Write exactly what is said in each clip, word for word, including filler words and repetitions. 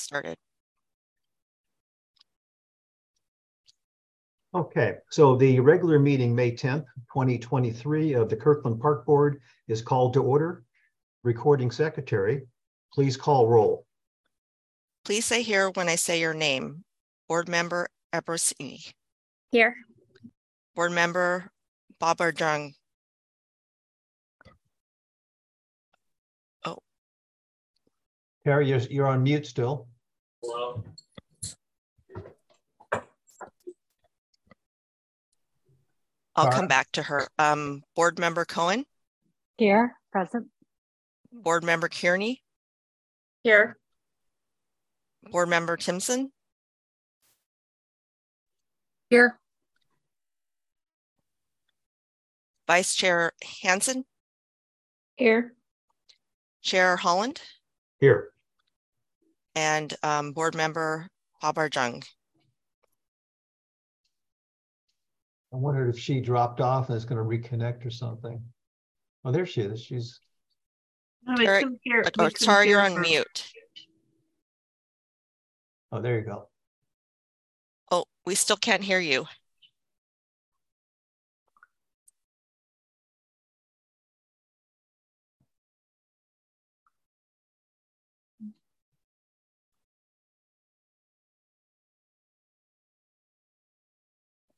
started. Okay, so the regular meeting May tenth, twenty twenty-three of the Kirkland Park Board is called to order. Recording secretary, please call roll. Please say here when I say your name. Board member Abrosini. Here. Board member Babardang. Oh. Carrie, you're, you're on mute still. Hello. I'll All come right. back to her. Um, Board member Cohen? Here, present. Board member Kearney? Here. Board member Timson? Here. Vice Chair Hansen? Here. Chair Holland? Here. And um, Board member Babarjung. I wondered if she dropped off and is going to reconnect or something. Oh, there she is. She's. No, Derek, here. Oh, sorry, you're on mute. Oh, there you go. Oh, we still can't hear you.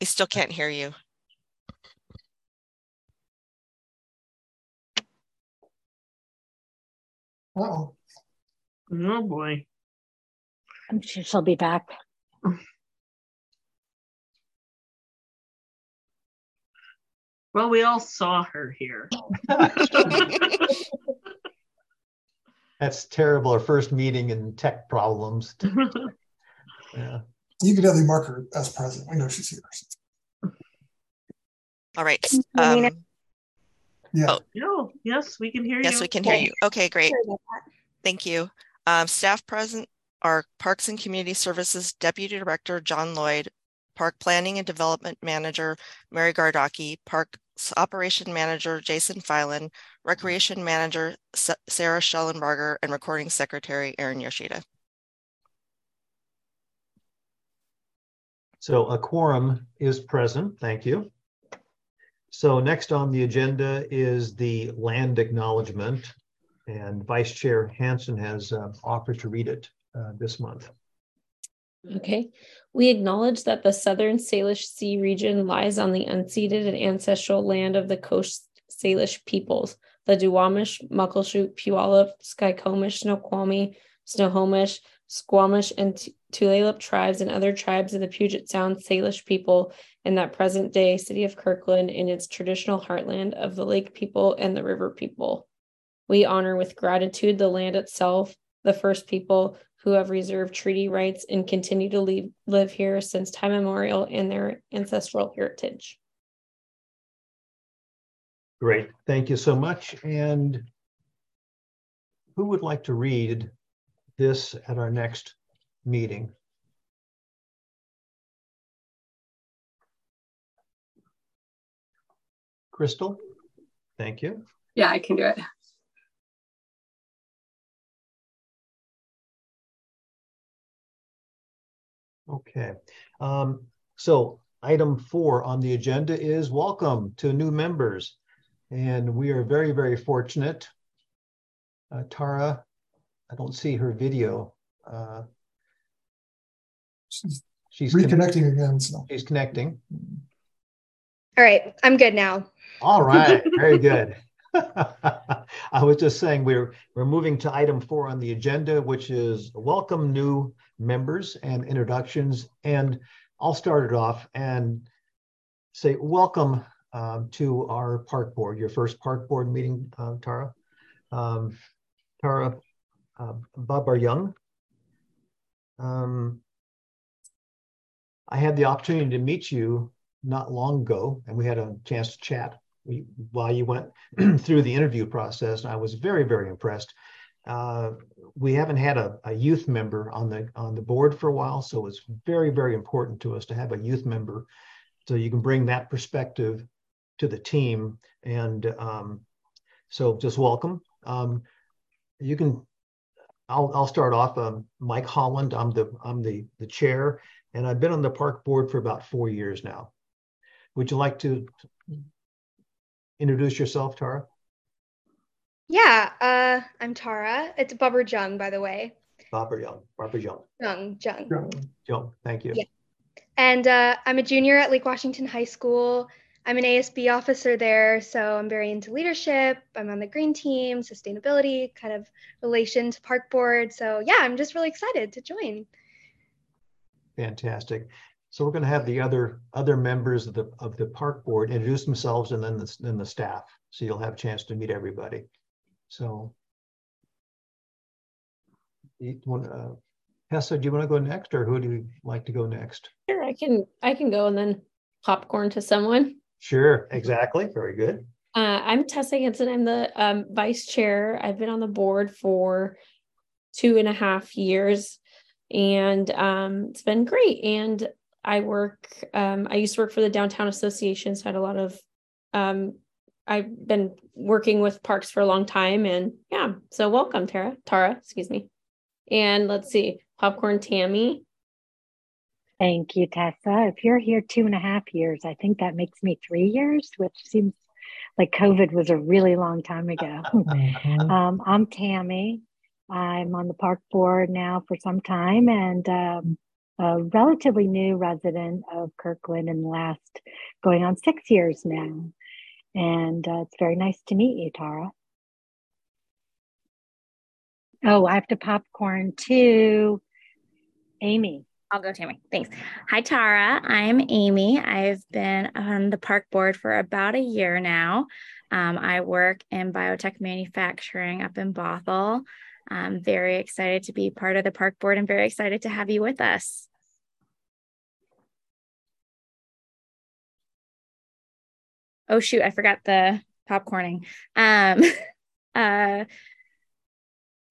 We still can't hear you. Uh-oh. Oh boy. I'm sure she'll be back. Well, we all saw her here. That's terrible. Our first meeting and tech problems. Yeah. You could definitely mark her as present. We know she's here. All right. Um, yeah. Oh. No, yes, we can hear yes, you. Yes, we can hear you. Okay, great. Thank you. Um, staff present are Parks and Community Services Deputy Director John Lloyd, Park Planning and Development Manager Mary Gardocki, Parks Operation Manager Jason Filan, Recreation Manager S Sarah Schellenbarger, and Recording Secretary Aaron Yoshida. So a quorum is present, thank you. So next on the agenda is the land acknowledgement, and Vice Chair Hansen has uh, offered to read it uh, this month. Okay, we acknowledge that the Southern Salish Sea region lies on the unceded and ancestral land of the Coast Salish peoples, the Duwamish, Muckleshoot, Puyallup, Skykomish, Snoqualmie, Snohomish, Squamish, and Tulalip tribes and other tribes of the Puget Sound Salish people in that present day city of Kirkland in its traditional heartland of the lake people and the river people. We honor with gratitude the land itself, the first people who have reserved treaty rights and continue to leave, live here since time immemorial and their ancestral heritage. Great, thank you so much. And who would like to read this at our next meeting? Crystal, thank you. Yeah, I can do it. Okay, um, so item four on the agenda is welcome to new members. And we are very, very fortunate. Uh, Tara, I don't see her video. Uh, She's, she's reconnecting again. So. She's connecting. All right, I'm good now. All right, very good. I was just saying we're we're moving to item four on the agenda, which is welcome new members and introductions. And I'll start it off and say welcome um, to our park board, your first park board meeting, uh, Tara. Um, Tara uh, Babarjung. Um, I had the opportunity to meet you not long ago, and we had a chance to chat we, while you went through the interview process, and I was very, very impressed. Uh, we haven't had a, a youth member on the on the board for a while, so it's very, very important to us to have a youth member, so you can bring that perspective to the team. And um, so, just welcome. Um, you can. I'll, I'll start off. Um, Mike Holland, I'm the I'm the the chair, and I've been on the park board for about four years now. Would you like to introduce yourself, Tara? Yeah, uh, I'm Tara. It's Barbara Jung, by the way. Barbara Jung. Barbara Jung. Jung. Jung. Jung. Jung. Thank you. Yeah. And uh, I'm a junior at Lake Washington High School. I'm an A S B officer there, so I'm very into leadership. I'm on the green team, sustainability, kind of relation to park board. So yeah, I'm just really excited to join. Fantastic. So we're going to have the other other members of the of the park board introduce themselves, and then the, then the staff. So you'll have a chance to meet everybody. So, you want, uh, Tessa, do you want to go next, or who do you like to go next? Sure, I can I can go and then popcorn to someone. Sure, exactly. Very good. Uh, I'm Tessa Hansen. I'm the um, vice chair. I've been on the board for two and a half years, and um, it's been great. And I work, um, I used to work for the Downtown Association, so I had a lot of, um, I've been working with parks for a long time. And yeah, so welcome, Tara, Tara, excuse me. And let's see, Popcorn Tammy. Thank you, Tessa. If you're here two and a half years, I think that makes me three years, which seems like COVID was a really long time ago. um, I'm Tammy. I'm on the park board now for some time, and um, a relatively new resident of Kirkland in the last, going on six years now. And uh, it's very nice to meet you, Tara. Oh, I have to popcorn too. Amy. I'll go Tammy. Thanks. Hi, Tara. I'm Amy. I've been on the park board for about a year now. Um, I work in biotech manufacturing up in Bothell. I'm very excited to be part of the park board and very excited to have you with us. Oh, shoot. I forgot the popcorning. Um, uh,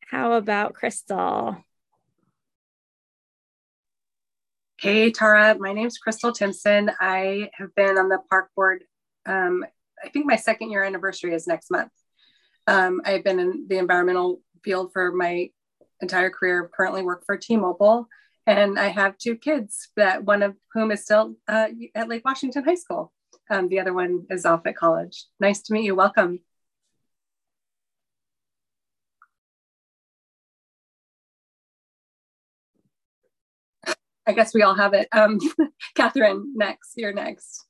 how about Crystal? Hey, Tara, my name's Crystal Timpson. I have been on the park board. Um, I think my second year anniversary is next month. Um, I've been in the environmental field for my entire career, currently work for T-Mobile, and I have two kids, that one of whom is still uh, at Lake Washington High School. Um, the other one is off at college. Nice to meet you, welcome. I guess we all have it. Um, Catherine, next, you're next.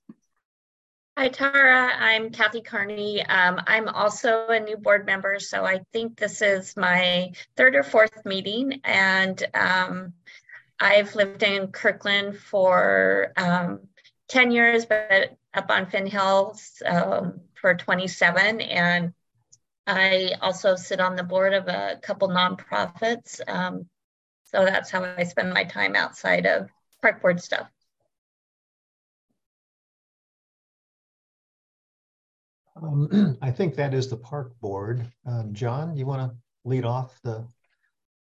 Hi, Tara. I'm Kathy Carney. Um, I'm also a new board member, so I think this is my third or fourth meeting. And um, I've lived in Kirkland for um, ten years, but up on Fin Hill um, for twenty-seven. And I also sit on the board of a couple nonprofits. Um, So that's how I spend my time outside of park board stuff. Um, I think that is the park board. Um, John, you want to lead off the?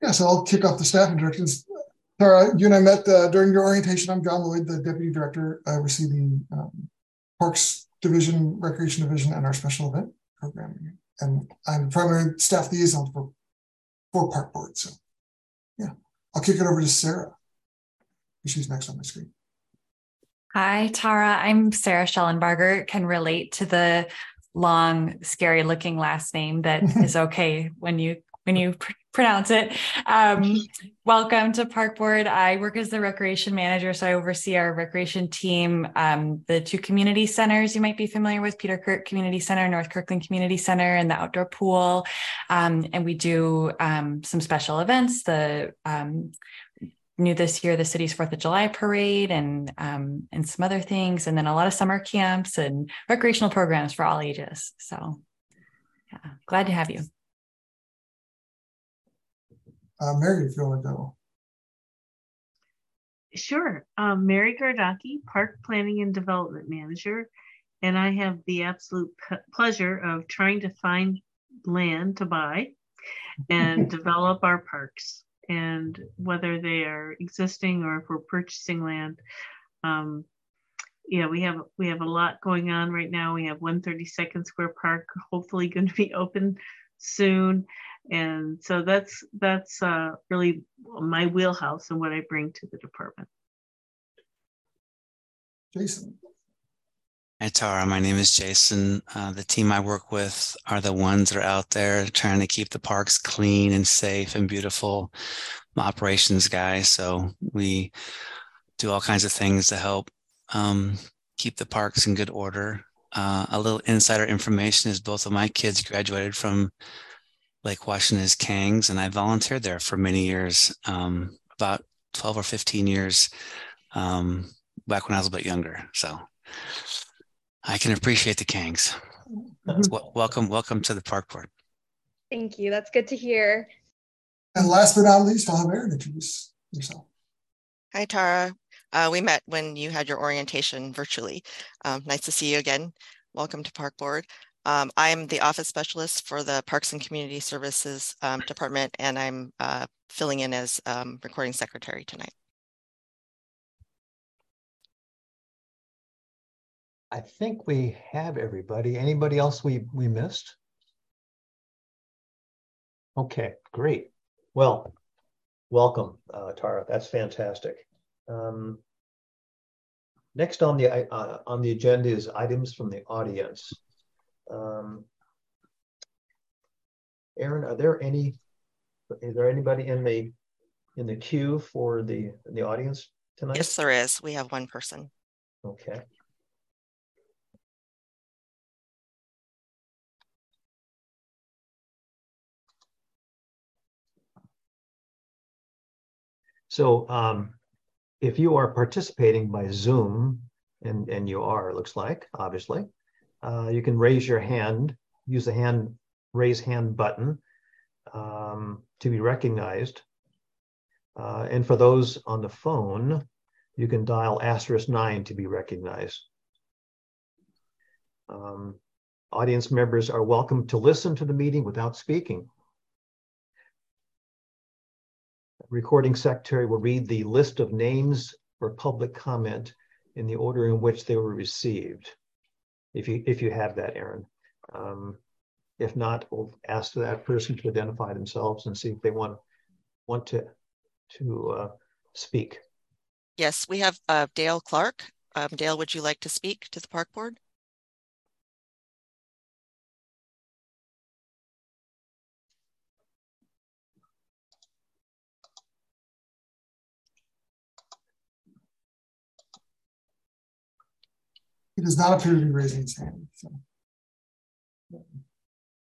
Yeah, so I'll kick off the staff introductions. Tara, you and I met uh, during your orientation. I'm John Lloyd, the deputy director overseeing the um, Parks Division, Recreation Division, and our special event programming. And I'm primary staff liaison for, for park board. So yeah. I'll kick it over to Sarah. She's next on my screen. Hi, Tara. I'm Sarah Schellenbarger. Can relate to the long, scary-looking last name that is okay when you when you pr pronounce it. Um, welcome to Park Board. I work as the recreation manager, so I oversee our recreation team, um, the two community centers you might be familiar with, Peter Kirk Community Center, North Kirkland Community Center, and the outdoor pool. Um, and we do um, some special events, the um, new this year, the city's fourth of July parade, and, um, and some other things, and then a lot of summer camps and recreational programs for all ages. So yeah, glad to have you. Uh, Mary, if you want to go. Sure. Um, Mary Gardocki, Park Planning and Development Manager, and I have the absolute pleasure of trying to find land to buy and develop our parks. And whether they are existing or if we're purchasing land, um, yeah, we have we have a lot going on right now. We have one thirty-second Square Park, hopefully going to be open soon. And so that's that's uh, really my wheelhouse and what I bring to the department. Jason. Hi, Tara. My name is Jason. Uh, the team I work with are the ones that are out there trying to keep the parks clean and safe and beautiful. I'm operations guy, so we do all kinds of things to help um, keep the parks in good order. Uh, a little insider information is both of my kids graduated from Lake Washington's Kangs, and I volunteered there for many years, um, about twelve or fifteen years um, back when I was a bit younger. So I can appreciate the Kangs. So welcome, welcome to the park board. Thank you. That's good to hear. And last but not least, I'll have Erin introduce yourself. Hi, Tara. Uh, we met when you had your orientation virtually. Um, nice to see you again. Welcome to Park Board. Um, I'm the office specialist for the Parks and Community Services um, Department, and I'm uh, filling in as um, recording secretary tonight. I think we have everybody. Anybody else we, we missed? Okay, great. Well, welcome, uh, Tara. That's fantastic. Um, next on the uh, on the agenda is items from the audience. Um, Erin, are there any? Is there anybody in the in the queue for the the audience tonight? Yes, there is. We have one person. Okay. So. Um, If you are participating by Zoom, and, and you are, it looks like, obviously, uh, you can raise your hand, use the hand raise hand button um, to be recognized. Uh, and for those on the phone, you can dial asterisk nine to be recognized. Um, audience members are welcome to listen to the meeting without speaking. Recording secretary will read the list of names for public comment in the order in which they were received. If you if you have that, Erin. Um, if not, we'll ask that person to identify themselves and see if they want want to to uh, speak. Yes, we have uh, Dale Clark. Um, Dale, would you like to speak to the park board? He does not appear to be raising his hand, so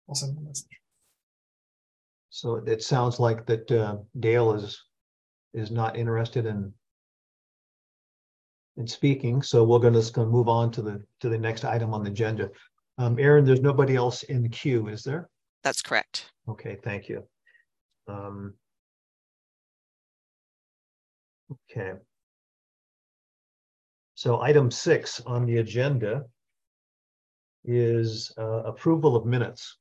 I'll send him a message. So it sounds like that uh, Dale is is not interested in in speaking. So we're going to move on to the to the next item on the agenda. Um, Erin, there's nobody else in the queue, is there? That's correct. Okay, thank you. Um, okay. So item six on the agenda is uh, approval of minutes.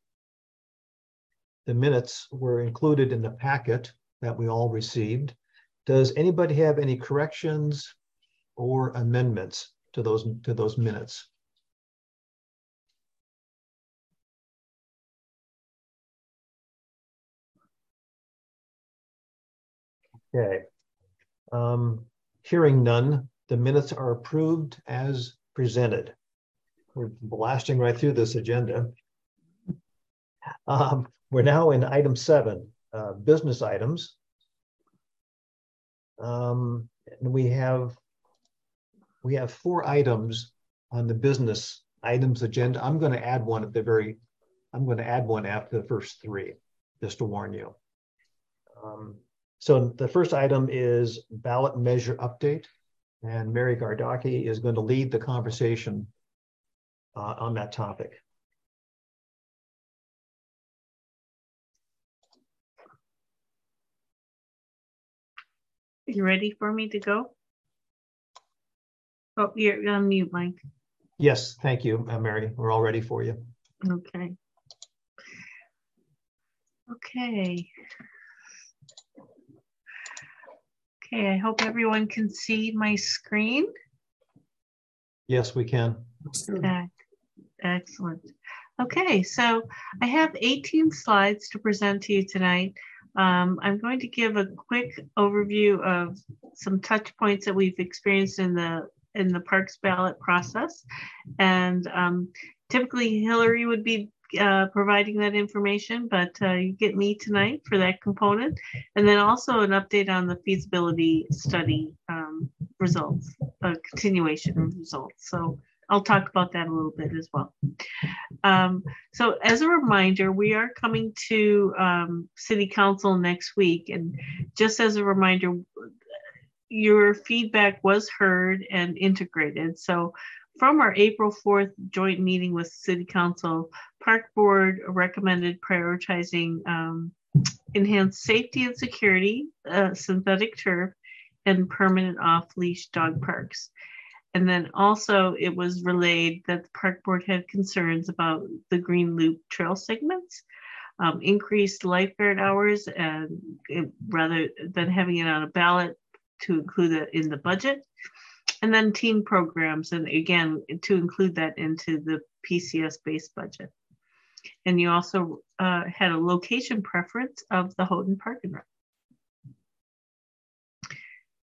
The minutes were included in the packet that we all received. Does anybody have any corrections or amendments to those to those minutes? Okay. Um, hearing none. The minutes are approved as presented. We're blasting right through this agenda. Um, we're now in item seven, uh, business items. Um, and we have we have four items on the business items agenda. I'm going to add one at the very. I'm going to add one after the first three, just to warn you. Um, so the first item is ballot measure update. And Mary Gardocki is going to lead the conversation uh, on that topic. You ready for me to go? Oh, you're on mute, Mike. Yes, thank you, Mary. We're all ready for you. Okay. Okay. Okay, I hope everyone can see my screen. Yes, we can. Excellent. Okay, so I have eighteen slides to present to you tonight. Um, I'm going to give a quick overview of some touch points that we've experienced in the in the parks ballot process. And um, typically Hillary would be uh, providing that information, but uh, you get me tonight for that component. And then also an update on the feasibility study um, results, uh, continuation of results. So I'll talk about that a little bit as well. Um, so as a reminder, we are coming to um, City Council next week. And just as a reminder, your feedback was heard and integrated. So from our April fourth joint meeting with City Council, Park Board recommended prioritizing um, enhanced safety and security, uh, synthetic turf, and permanent off-leash dog parks. And then also it was relayed that the park board had concerns about the green loop trail segments, um, increased lifeguard hours, and it, rather than having it on a ballot, to include it in the budget, and then teen programs, and again, to include that into the P C S-based budget. And you also uh, had a location preference of the Houghton Park and Ride.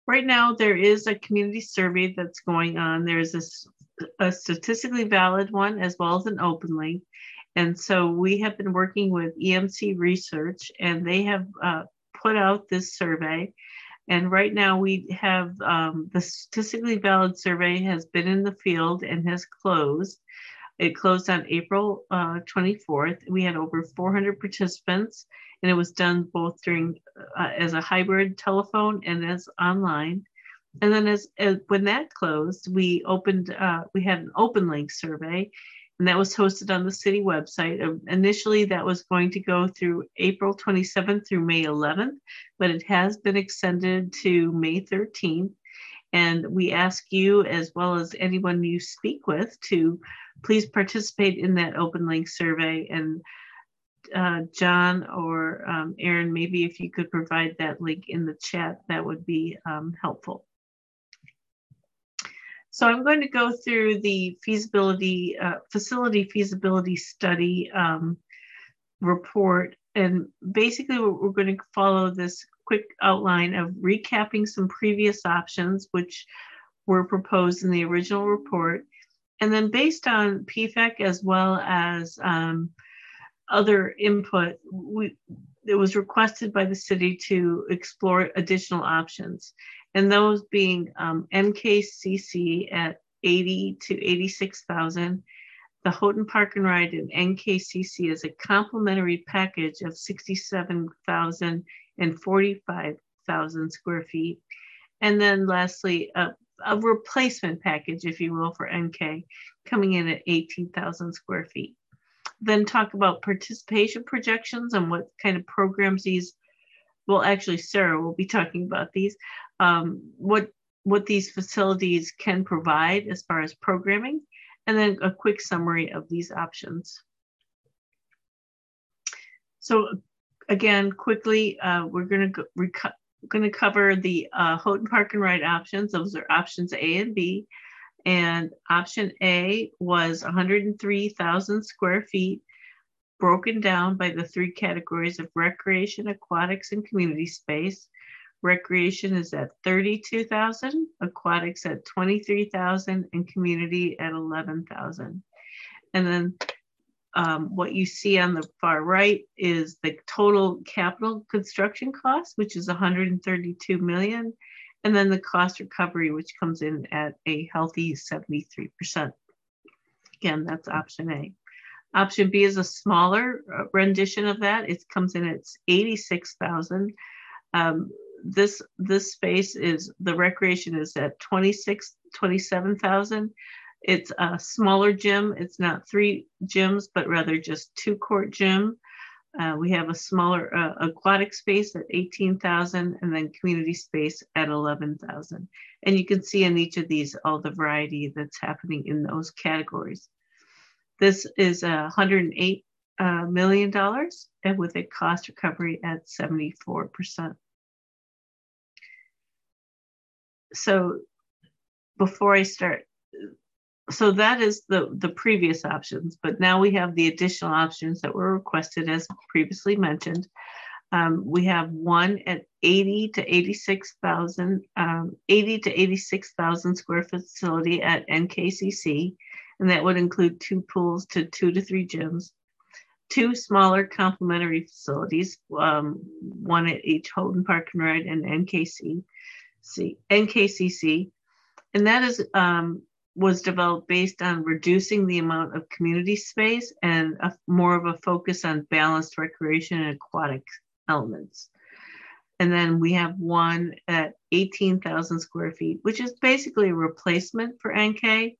Right now, there is a community survey that's going on. There's a, a statistically valid one as well as an open link. And so we have been working with E M C Research, and they have uh, put out this survey. And right now we have um, the statistically valid survey has been in the field and has closed. It closed on April uh, twenty-fourth. We had over four hundred participants, and it was done both during uh, as a hybrid telephone and as online. And then as, as when that closed, we opened uh, we had an open link survey, and that was hosted on the city website. Uh, initially, that was going to go through April twenty-seventh through May eleventh, but it has been extended to May thirteenth. And we ask you, as well as anyone you speak with, to please participate in that open link survey. And uh, John or um, Aaron, maybe if you could provide that link in the chat, that would be um, helpful. So I'm going to go through the feasibility, uh, facility feasibility study um, report. And basically we're going to follow this quick outline of recapping some previous options which were proposed in the original report. And then based on P FAC as well as um, other input, we, it was requested by the city to explore additional options. And those being um, N K C C at eighty to eighty-six thousand, the Houghton Park and Ride and N K C C as a complementary package of sixty-seven thousand and forty-five thousand square feet. And then lastly, a, a replacement package, if you will, for N K coming in at eighteen thousand square feet. Then talk about participation projections and what kind of programs these, well, actually Sarah will be talking about these, um, what, what these facilities can provide as far as programming, and then a quick summary of these options. So again, quickly, uh, we're going to we're going to cover the uh, Houghton Park and Ride options. Those are options A and B. And option A was one hundred three thousand square feet, broken down by the three categories of recreation, aquatics, and community space. Recreation is at thirty-two thousand, aquatics at twenty-three thousand, and community at eleven thousand. And then Um, what you see on the far right is the total capital construction cost, which is one hundred thirty-two million dollars, and then the cost recovery, which comes in at a healthy seventy-three percent. Again, that's option A. Option B is a smaller rendition of that. It comes in at eighty-six thousand dollars. Um, this, this space is, the recreation is at twenty-six, twenty-seven thousand dollars. It's a smaller gym. It's not three gyms, but rather just two court gym. Uh, we have a smaller uh, aquatic space at eighteen thousand and then community space at eleven thousand. And you can see in each of these, all the variety that's happening in those categories. This is one hundred eight million dollars and with a cost recovery at seventy-four percent. So before I start, So that is the, the previous options, but now we have the additional options that were requested as previously mentioned. Um, we have one at eighty to eighty-six thousand, um, eighty to eighty-six thousand square foot facility at N K C C, and that would include two pools to two to three gyms, two smaller complementary facilities, um, one at each Houghton Park and Ride and N K C C, N K C C, and that is um, was developed based on reducing the amount of community space and a, more of a focus on balanced recreation and aquatic elements. And then we have one at eighteen thousand square feet, which is basically a replacement for N K,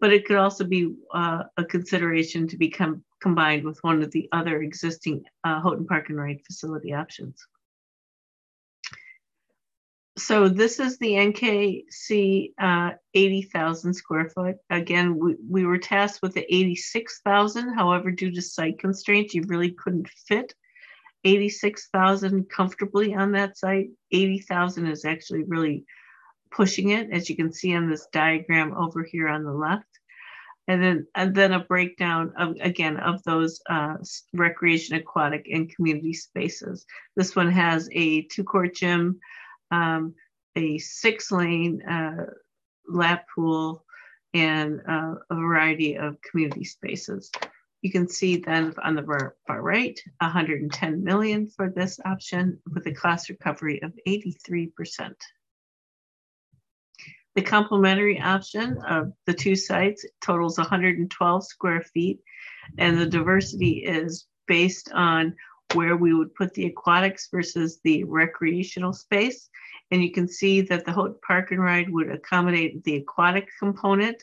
but it could also be uh, a consideration to become combined with one of the other existing uh, Houghton Park and Ride facility options. So this is the N K C uh, eighty thousand square foot. Again, we, we were tasked with the eighty-six thousand. However, due to site constraints, you really couldn't fit eighty-six thousand comfortably on that site. eighty thousand is actually really pushing it, as you can see on this diagram over here on the left. And then, and then a breakdown of, again, of those uh, recreation, aquatic, and community spaces. This one has a two-court gym, Um, a six-lane uh, lap pool, and uh, a variety of community spaces. You can see then on the far right, one hundred ten million dollars for this option with a cost recovery of eighty-three percent. The complementary option of the two sites totals one hundred twelve square feet, and the diversity is based on where we would put the aquatics versus the recreational space. And you can see that the Houghton Park and Ride would accommodate the aquatic component,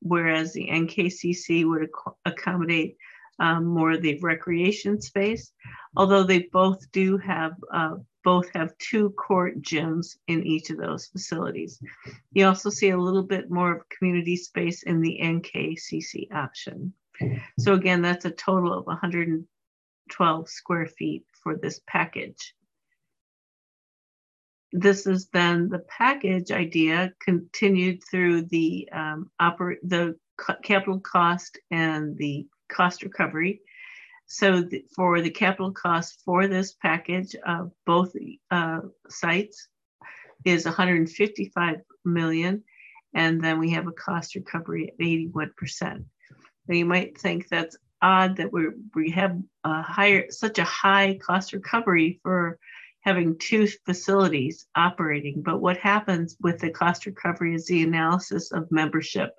whereas the N K C C would ac accommodate um, more of the recreation space. Although they both do have, uh, both have two court gyms in each of those facilities. You also see a little bit more of community space in the N K C C option. So again, that's a total of one hundred twelve square feet for this package. This is then the package idea continued through the um, oper the capital cost and the cost recovery. So the, for the capital cost for this package of both uh, sites is one hundred fifty-five million dollars, and then we have a cost recovery of eighty-one percent. Now you might think that's odd that we we have a higher such a high cost recovery for having two facilities operating, but what happens with the cost recovery is the analysis of membership.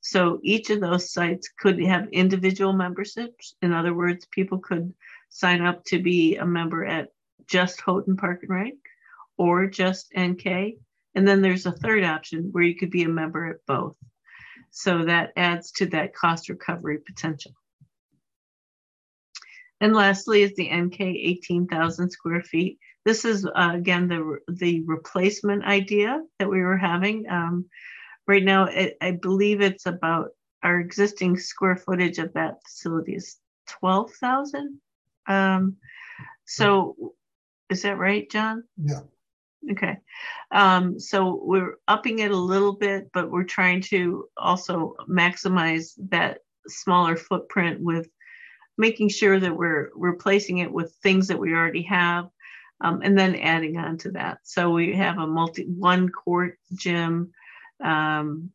So each of those sites could have individual memberships. In other words, people could sign up to be a member at just Houghton Park and Ride or just N K, and then there's a third option where you could be a member at both. So that adds to that cost recovery potential. And lastly is the N K eighteen thousand square feet. This is, uh, again, the, the replacement idea that we were having. Um, right now, it, I believe it's about our existing square footage of that facility is twelve thousand. Um, so is that right, John? Yeah. Okay. Um, so we're upping it a little bit, but we're trying to also maximize that smaller footprint with making sure that we're replacing it with things that we already have, um, and then adding on to that. So we have a multi one court gym, um,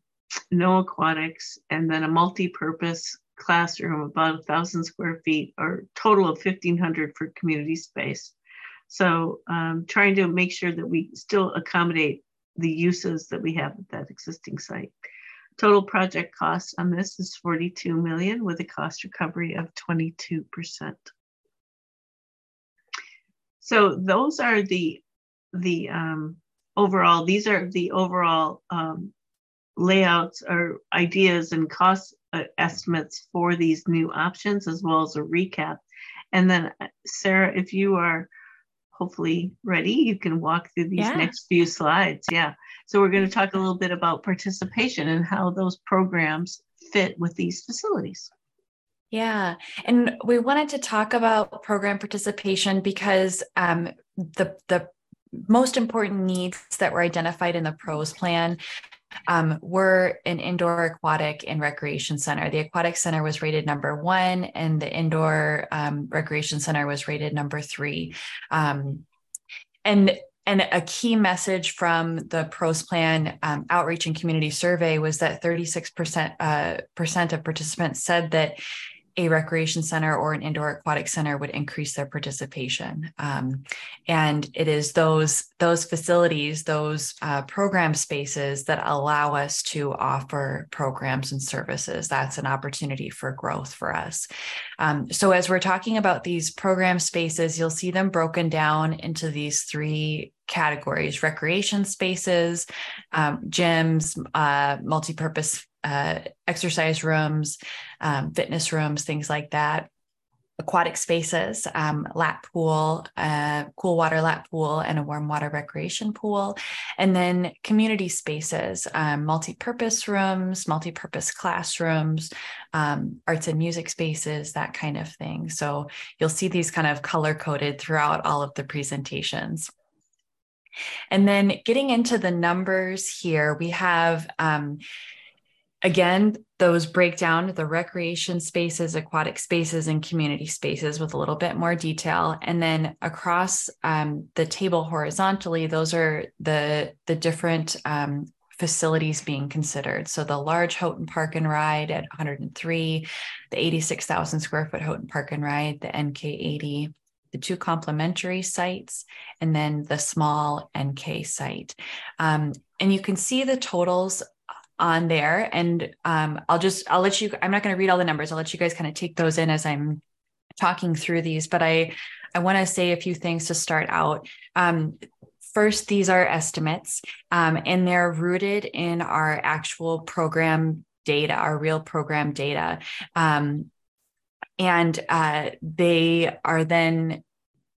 no aquatics, and then a multi-purpose classroom, about a thousand square feet, or total of fifteen hundred for community space. So um, trying to make sure that we still accommodate the uses that we have at that existing site. Total project cost on this is forty-two million dollars with a cost recovery of twenty-two percent. So those are the, the um, overall, these are the overall um, layouts or ideas and cost uh, estimates for these new options, as well as a recap. And then Sarah, if you are hopefully ready, you can walk through these yeah. next few slides. Yeah. So we're going to talk a little bit about participation and how those programs fit with these facilities. Yeah. And we wanted to talk about program participation because um, the, the most important needs that were identified in the PROS plan Um, we're an indoor aquatic and recreation center. The aquatic center was rated number one, and the indoor um, recreation center was rated number three. Um, and And a key message from the PROS plan um, outreach and community survey was that thirty-six percent uh, percent of participants said that a recreation center or an indoor aquatic center would increase their participation. Um, and it is those, those facilities, those uh, program spaces that allow us to offer programs and services. That's an opportunity for growth for us. Um, so as we're talking about these program spaces, you'll see them broken down into these three categories: recreation spaces, um, gyms, uh, multipurpose uh, exercise rooms, um, fitness rooms, things like that, aquatic spaces, um, lap pool, uh, cool water lap pool, and a warm water recreation pool, and then community spaces, um, multipurpose rooms, multipurpose classrooms, um, arts and music spaces, that kind of thing. So you'll see these kind of color coded throughout all of the presentations. And then getting into the numbers here, we have, um, again, those break down the recreation spaces, aquatic spaces, and community spaces with a little bit more detail. And then across um, the table horizontally, those are the, the different um, facilities being considered. So the large Houghton Park and Ride at one hundred and three, the eighty-six thousand square foot Houghton Park and Ride, the N K eighty, the two complementary sites, and then the small N K site. Um, and you can see the totals on there. And um, I'll just, I'll let you, I'm not going to read all the numbers. I'll let you guys kind of take those in as I'm talking through these, but I, I want to say a few things to start out. Um, First, these are estimates, um, and they're rooted in our actual program data, our real program data. Um, And uh, they are then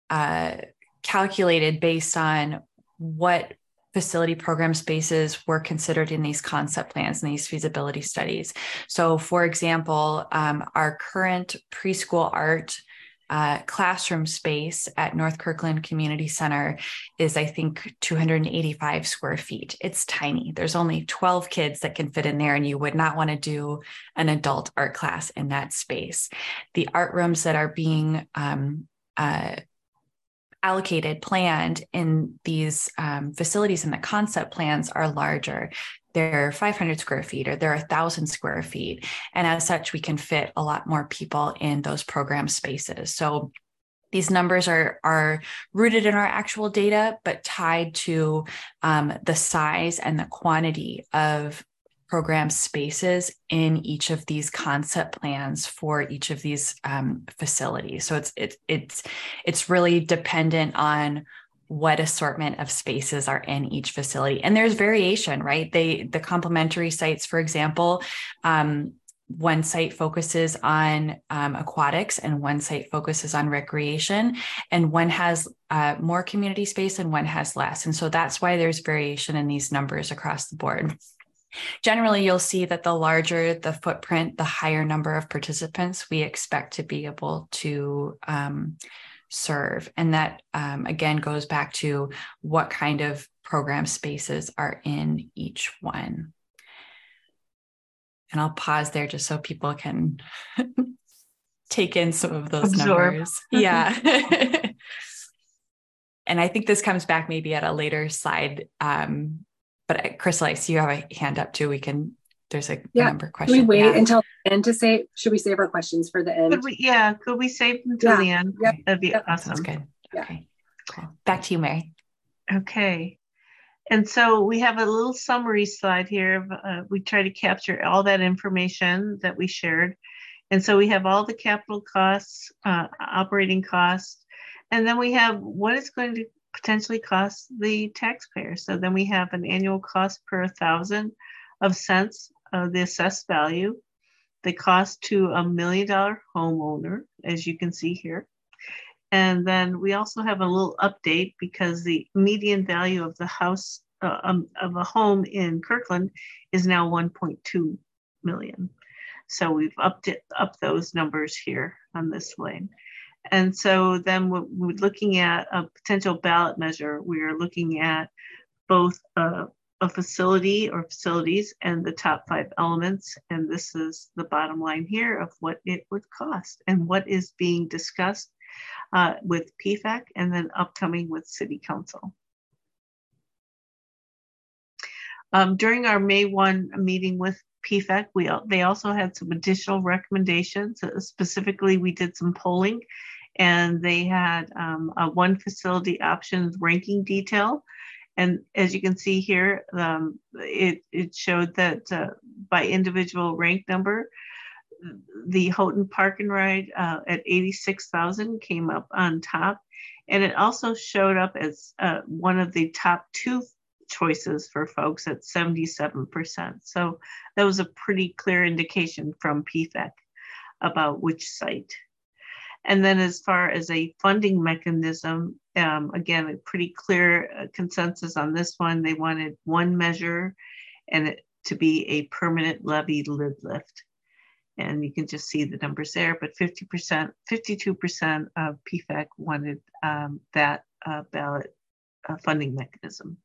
uh, calculated based on what facility program spaces were considered in these concept plans and these feasibility studies. So, for example, um, our current preschool art uh, classroom space at North Kirkland Community Center is, I think, two hundred eighty-five square feet. It's tiny. There's only twelve kids that can fit in there, and you would not want to do an adult art class in that space. The art rooms that are being um, uh, allocated, planned in these um, facilities in the concept plans are larger. They're five hundred square feet, or they're one thousand square feet. And as such, we can fit a lot more people in those program spaces. So these numbers are, are rooted in our actual data, but tied to um, the size and the quantity of program spaces in each of these concept plans for each of these um, facilities. So it's, it, it's, it's really dependent on what assortment of spaces are in each facility. And there's variation, right? They, the complementary sites, for example, um, one site focuses on um, aquatics, and one site focuses on recreation, and one has uh, more community space and one has less. And so that's why there's variation in these numbers across the board. Generally, you'll see that the larger the footprint, the higher number of participants we expect to be able to um, serve. And that, um, again, goes back to what kind of program spaces are in each one. And I'll pause there just so people can take in some of those Absorb. numbers. Yeah. And I think this comes back maybe at a later slide. Um, but Chris, I see you have a hand up too. We can, there's a yeah. number question. Can we wait yeah. until the end to say, should we save our questions for the end? Could we, yeah, could we save them till yeah. the end? Yep. That'd be yep. awesome. That's good. Yeah. Okay, cool. Back to you, Mary. Okay. And so we have a little summary slide here. Uh, we try to capture all that information that we shared. And so we have all the capital costs, uh, operating costs, and then we have what it's going to potentially cost the taxpayer. So then we have an annual cost per thousand of cents of the assessed value, the cost to a million dollar homeowner, as you can see here. And then we also have a little update because the median value of the house uh, um, of a home in Kirkland is now one point two million. So we've upped it, up those numbers here on this lane. And so then we're looking at a potential ballot measure. We are looking at both uh, a facility or facilities and the top five elements. And this is the bottom line here of what it would cost and what is being discussed uh, with P FAC and then upcoming with City Council. Um, during our May first meeting with P FAC, we, they also had some additional recommendations. Specifically, we did some polling and they had um, a one facility options ranking detail. And as you can see here, um, it, it showed that uh, by individual rank number, the Houghton Park and Ride uh, at eighty-six thousand came up on top. And it also showed up as uh, one of the top two choices for folks at seventy-seven percent. So that was a pretty clear indication from P FAC about which site. And then as far as a funding mechanism, um, again, a pretty clear consensus on this one. They wanted one measure and it to be a permanent levy lid lift. And you can just see the numbers there, but fifty percent, fifty-two percent of P FAC wanted um, that uh, ballot uh, funding mechanism.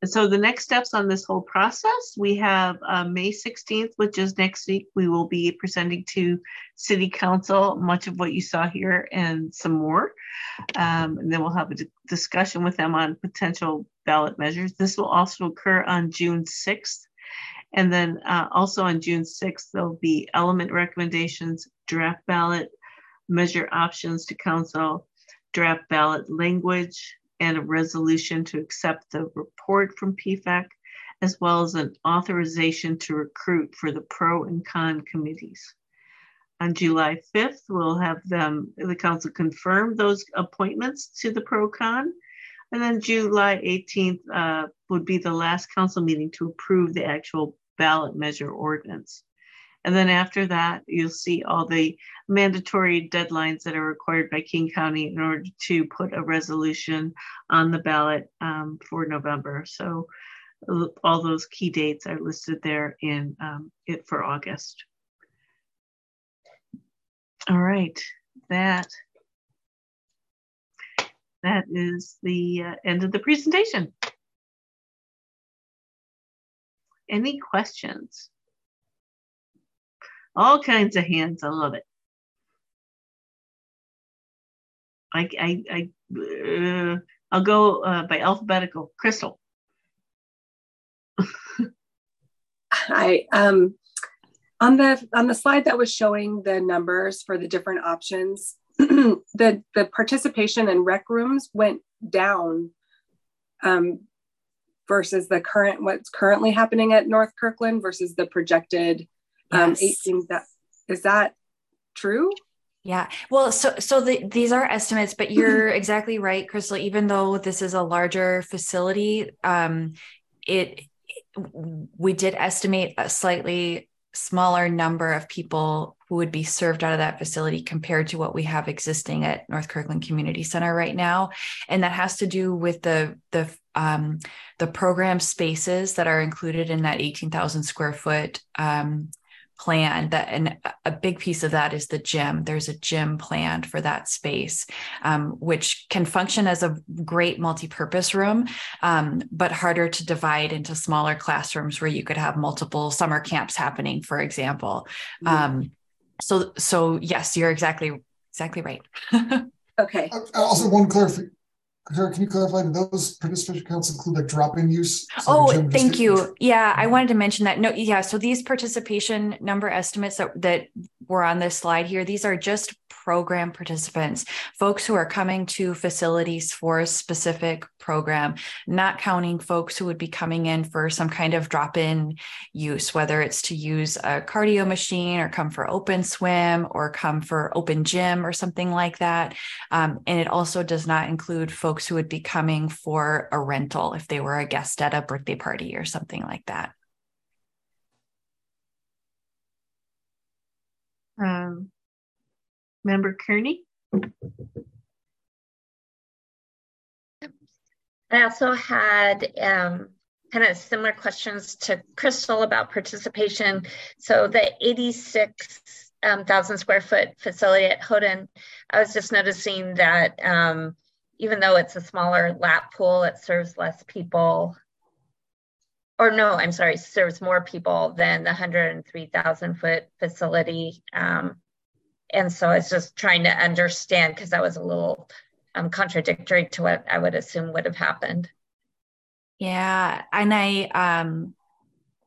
And so the next steps on this whole process, we have uh, May sixteenth, which is next week. We will be presenting to City Council much of what you saw here and some more. Um, and then we'll have a discussion with them on potential ballot measures. This will also occur on June sixth. And then uh, also on June sixth, there'll be element recommendations, draft ballot, measure options to council, draft ballot language, and a resolution to accept the report from P FAC, as well as an authorization to recruit for the pro and con committees. On July fifth, we'll have them, the council confirm those appointments to the pro con. And then July eighteenth uh, would be the last council meeting to approve the actual ballot measure ordinance. And then after that, you'll see all the mandatory deadlines that are required by King County in order to put a resolution on the ballot um, for November. So all those key dates are listed there in um, it for August. All right, that, that is the uh, end of the presentation. Any questions? All kinds of hands. I love it. I, I, I, uh, I'll go uh, by alphabetical. Crystal. Hi. Um, on the on the slide that was showing the numbers for the different options, the the participation in rec rooms went down um, versus the current what's currently happening at North Kirkland versus the projected. Um, yes. eighteen, that, is that true? Yeah. Well, so so the, these are estimates, but you're exactly right, Crystal. Even though this is a larger facility, um, it, it we did estimate a slightly smaller number of people who would be served out of that facility compared to what we have existing at North Kirkland Community Center right now. And that has to do with the the um, the program spaces that are included in that eighteen thousand square foot um plan, that, and a big piece of that is the gym. There's a gym planned for that space, um, which can function as a great multi-purpose room, um, but harder to divide into smaller classrooms where you could have multiple summer camps happening, for example. Mm-hmm. Um, so, so yes, you're exactly exactly right. Okay. Also, one clarification. Can you clarify, do those participation counts include like drop-in use? So oh, thank you. Yeah, I wanted to mention that. No, yeah, so these participation number estimates that, that were on this slide here, these are just program participants, folks who are coming to facilities for a specific program, not counting folks who would be coming in for some kind of drop-in use, whether it's to use a cardio machine or come for open swim or come for open gym or something like that. Um, and it also does not include folks who would be coming for a rental if they were a guest at a birthday party or something like that. Um. Member Kearney. I also had um, kind of similar questions to Crystal about participation. So the eighty-six thousand um, square foot facility at Houghton, I was just noticing that um, even though it's a smaller lap pool, it serves less people or no, I'm sorry, serves more people than the one hundred three thousand foot facility. Um, and so it's just trying to understand, because that was a little um, contradictory to what I would assume would have happened. Yeah, and I um,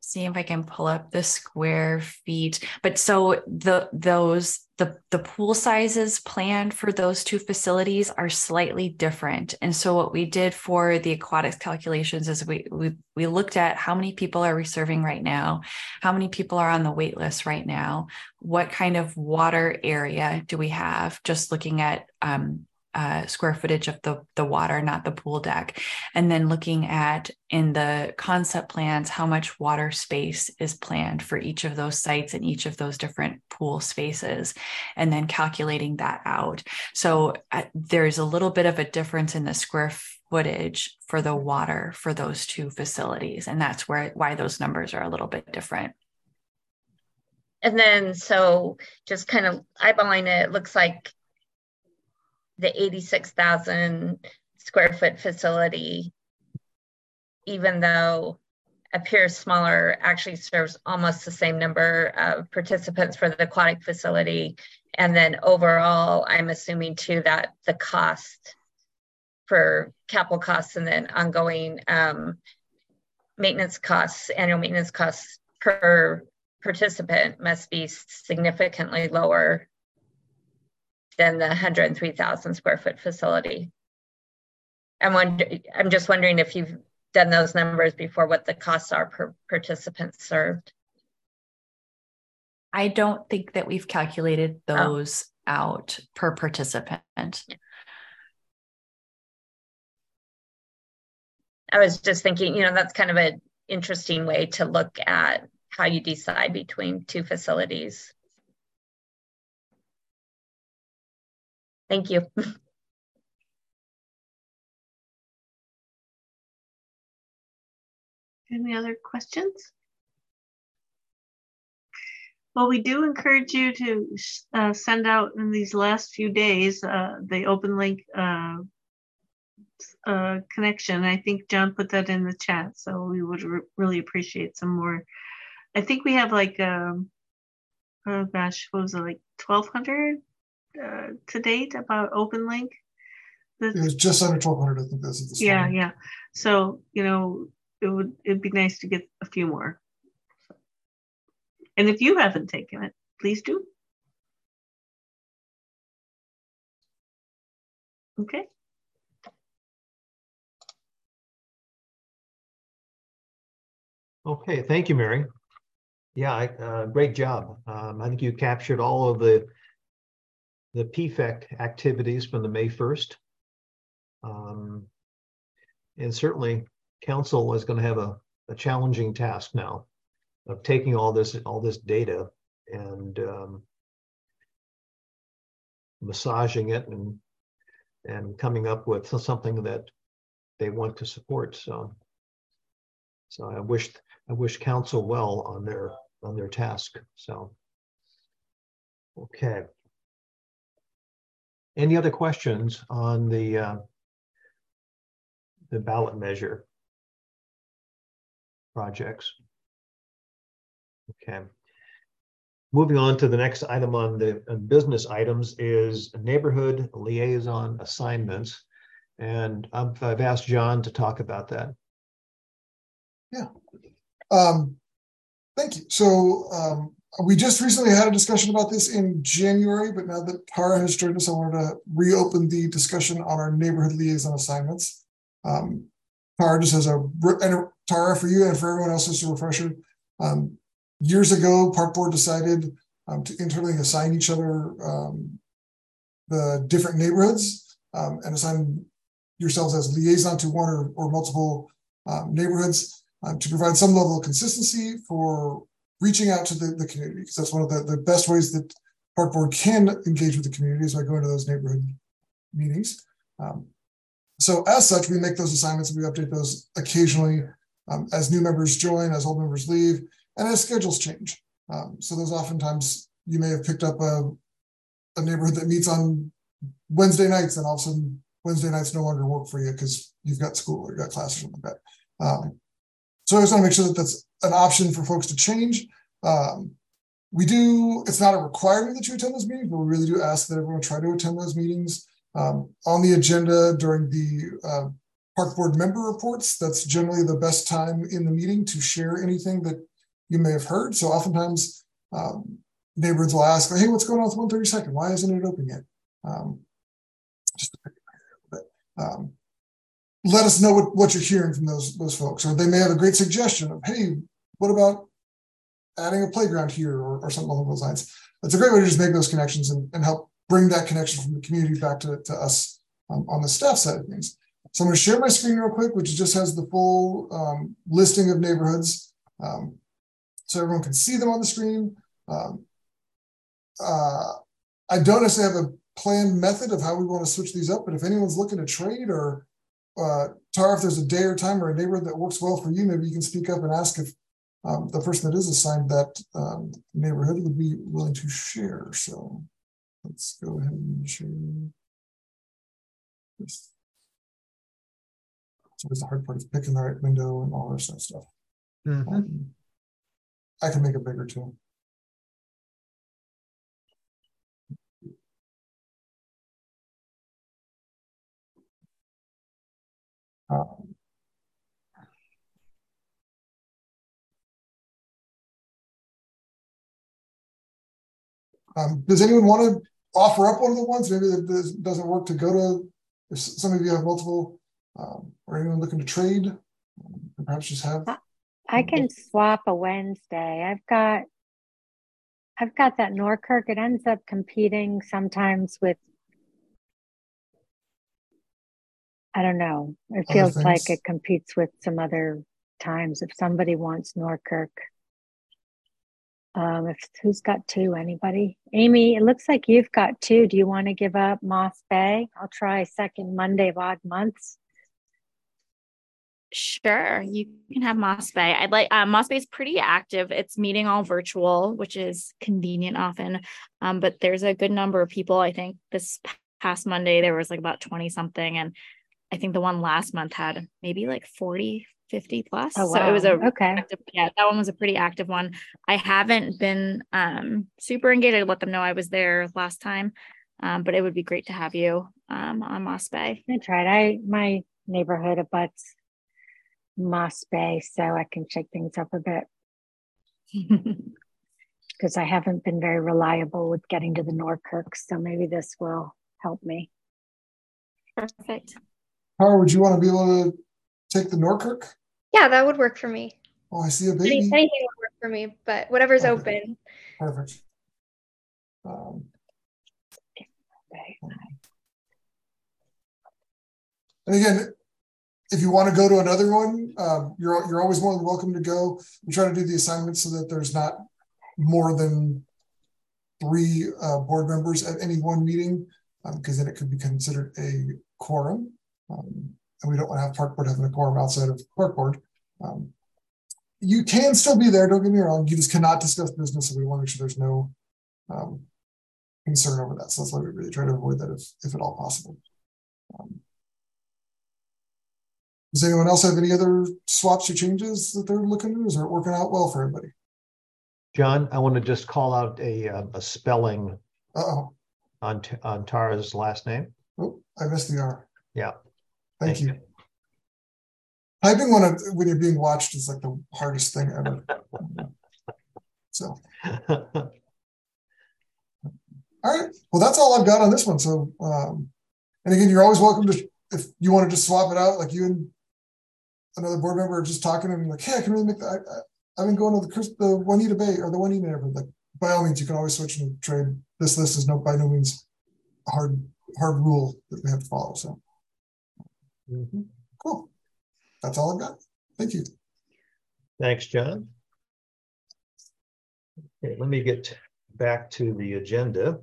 see if I can pull up the square feet. But so the those the the pool sizes planned for those two facilities are slightly different. And so what we did for the aquatics calculations is we we we looked at how many people are we serving right now, how many people are on the wait list right now, what kind of water area do we have? Just looking at um, Uh, square footage of the, the water, not the pool deck. And then looking at in the concept plans, how much water space is planned for each of those sites and each of those different pool spaces, and then calculating that out. So uh, there's a little bit of a difference in the square footage for the water for those two facilities. And that's where why those numbers are a little bit different. And then, so just kind of eyeballing it, it looks like the eighty-six thousand square foot facility, even though appears smaller, actually serves almost the same number of participants for the aquatic facility. And then overall, I'm assuming too that the cost for capital costs and then ongoing um, maintenance costs, annual maintenance costs per participant must be significantly lower than the one hundred three thousand square foot facility. I'm, wonder, I'm just wondering if you've done those numbers before, what the costs are per participant served. I don't think that we've calculated those oh. out per participant. Yeah. I was just thinking, you know, that's kind of an interesting way to look at how you decide between two facilities. Thank you. Any other questions? Well, we do encourage you to uh, send out in these last few days uh, the open link uh, uh, connection. I think John put that in the chat, so we would re really appreciate some more. I think we have like, um, oh gosh, what was it, like twelve hundred? Uh, to date about open link. It was just under twelve hundred, I think that's at the yeah point. Yeah, so you know it would it'd be nice to get a few more, and if you haven't taken it, please do. Okay, okay, thank you, Mary. Yeah, I, uh, great job. um, I think you captured all of the the P FAC activities from the May first. Um, and certainly council is going to have a, a challenging task now of taking all this, all this data and um, massaging it and, and coming up with something that they want to support. So, so I wish, I wish council well on their, on their task. So, okay. Any other questions on the uh, the ballot measure projects? Okay. Moving on to the next item on the on business items is neighborhood liaison assignments, and I've, I've asked John to talk about that. Yeah. Um, thank you. So. Um, We just recently had a discussion about this in January, but now that Tara has joined us, I wanted to reopen the discussion on our neighborhood liaison assignments. Um, Tara just has a, and Tara, for you and for everyone else, just a refresher. Um, years ago, Park Board decided um, to internally assign each other um, the different neighborhoods um, and assign yourselves as liaison to one or, or multiple um, neighborhoods um, to provide some level of consistency for reaching out to the, the community, because that's one of the, the best ways that Park Board can engage with the community is by going to those neighborhood meetings. Um, so as such, we make those assignments and we update those occasionally um, as new members join, as old members leave, and as schedules change. Um, so those oftentimes you may have picked up a, a neighborhood that meets on Wednesday nights, and all of a sudden Wednesday nights no longer work for you because you've got school or you've got class or something like that. Um, So I just want to make sure that that's an option for folks to change. Um, we do, it's not a requirement that you attend those meetings, but we really do ask that everyone try to attend those meetings. Um, on the agenda during the uh, Park Board member reports, that's generally the best time in the meeting to share anything that you may have heard. So oftentimes um, neighborhoods will ask, hey, what's going on with one thirty-second? Why isn't it open yet? Um, just to pick it up a little bit. Um, let us know what, what you're hearing from those, those folks. Or they may have a great suggestion of, hey, what about adding a playground here or, or something along those lines? That's a great way to just make those connections and, and help bring that connection from the community back to, to us um, on the staff side of things. So I'm going to share my screen real quick, which just has the full um, listing of neighborhoods. Um, so everyone can see them on the screen. Um, uh, I don't necessarily have a planned method of how we want to switch these up, but if anyone's looking to trade or uh, Tara, if there's a day or time or a neighborhood that works well for you, maybe you can speak up and ask if um, the person that is assigned that um, neighborhood would be willing to share. So let's go ahead and share this. So it's the hard part is picking the right window and all this kind of stuff. Mm-hmm. um, I can make it bigger too. Um, um, does anyone want to offer up one of the ones? Maybe that doesn't work to go to, if some of you have multiple, um, or anyone looking to trade, um, perhaps just have. I can swap a Wednesday. I've got, I've got that Norkirk. It ends up competing sometimes with, I don't know. It feels like it competes with some other times. If somebody wants Norkirk, um, if who's got two? Anybody? Amy, it looks like you've got two. Do you want to give up Moss Bay? I'll try second Monday of odd months. Sure, you can have Moss Bay. I'd like um, Moss Bay is pretty active. It's meeting all virtual, which is convenient often, um, but there's a good number of people. I think this past Monday there was like about twenty something, and I think the one last month had maybe like forty, fifty plus. Oh, wow. So it was a okay. Active, yeah, that one was a pretty active one. I haven't been um, super engaged. I let them know I was there last time, um, but it would be great to have you um, on Moss Bay. I tried. I my neighborhood abuts Moss Bay, so I can shake things up a bit because I haven't been very reliable with getting to the Norkirk, so maybe this will help me. Perfect. Tara, would you want to be able to take the Norkirk? Yeah, that would work for me. Oh, I see a baby. Any, anything would work for me, but whatever's Perfect. Open. Perfect. Um, and again, if you want to go to another one, uh, you're you're always more than welcome to go. We try to do the assignments so that there's not more than three uh, board members at any one meeting, because um, then it could be considered a quorum. Um, and we don't want to have Park Board having a quorum outside of Park Board. Um, you can still be there, don't get me wrong. You just cannot discuss business, and we want to make sure there's no um, concern over that. So that's why we really try to avoid that if, if at all possible. Um, does anyone else have any other swaps or changes that they're looking to? Is it working out well for everybody? John, I want to just call out a, uh, a spelling Uh-oh. on on Tara's last name. Oh, I missed the R. Yeah. Thank, Thank you. you. Typing one of, when you're being watched is like the hardest thing ever. So, all right. Well, that's all I've got on this one. So, um, and again, you're always welcome to, if you want to just swap it out, like you and another board member are just talking and like, hey, I can really make that. I, I, I've been going to the, the Juanita Bay or the Juanita neighborhood. Like, by all means, you can always switch and trade. This list is no by no means hard. hard rule that we have to follow. So mm-hmm. Cool. That's all I've got. Thank you. Thanks, John. Okay, let me get back to the agenda.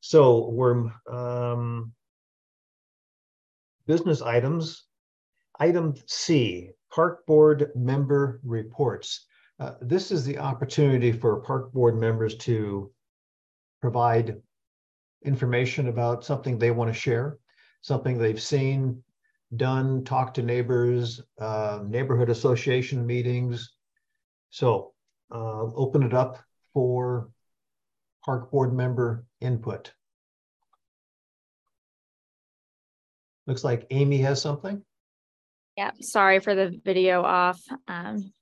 So we're um, business items. Item C, Park Board member reports. Uh, this is the opportunity for Park Board members to provide information about something they want to share, something they've seen, done, talk to neighbors, uh, neighborhood association meetings. So uh, open it up for park board member input. Looks like Amy has something. Yeah, sorry for the video off. Um,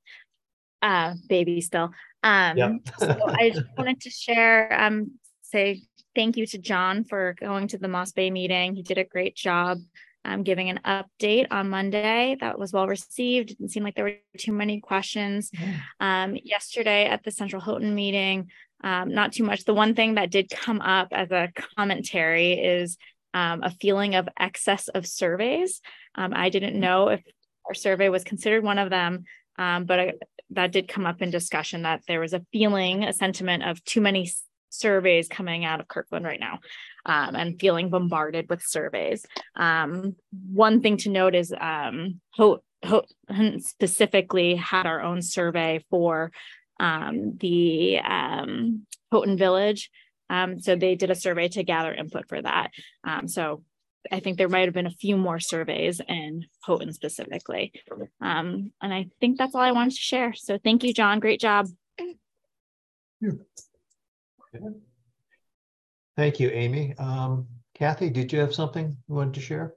uh, baby still. Um, yeah. So I just wanted to share, um, say thank you to John for going to the Moss Bay meeting. He did a great job um, giving an update on Monday. That was well received. Didn't seem like there were too many questions. Yeah. Um, yesterday at the Central Houghton meeting, um, not too much. The one thing that did come up as a commentary is Um, a feeling of excess of surveys. Um, I didn't know if our survey was considered one of them, um, but I, that did come up in discussion that there was a feeling, a sentiment of too many surveys coming out of Kirkland right now um, and feeling bombarded with surveys. Um, one thing to note is um, Houghton specifically had our own survey for um, the um, Houghton Village. Um, so they did a survey to gather input for that. Um, so I think there might have been a few more surveys in Houghton specifically. Um, and I think that's all I wanted to share. So thank you, John. Great job. Thank you, Amy. Um, Kathy, did you have something you wanted to share?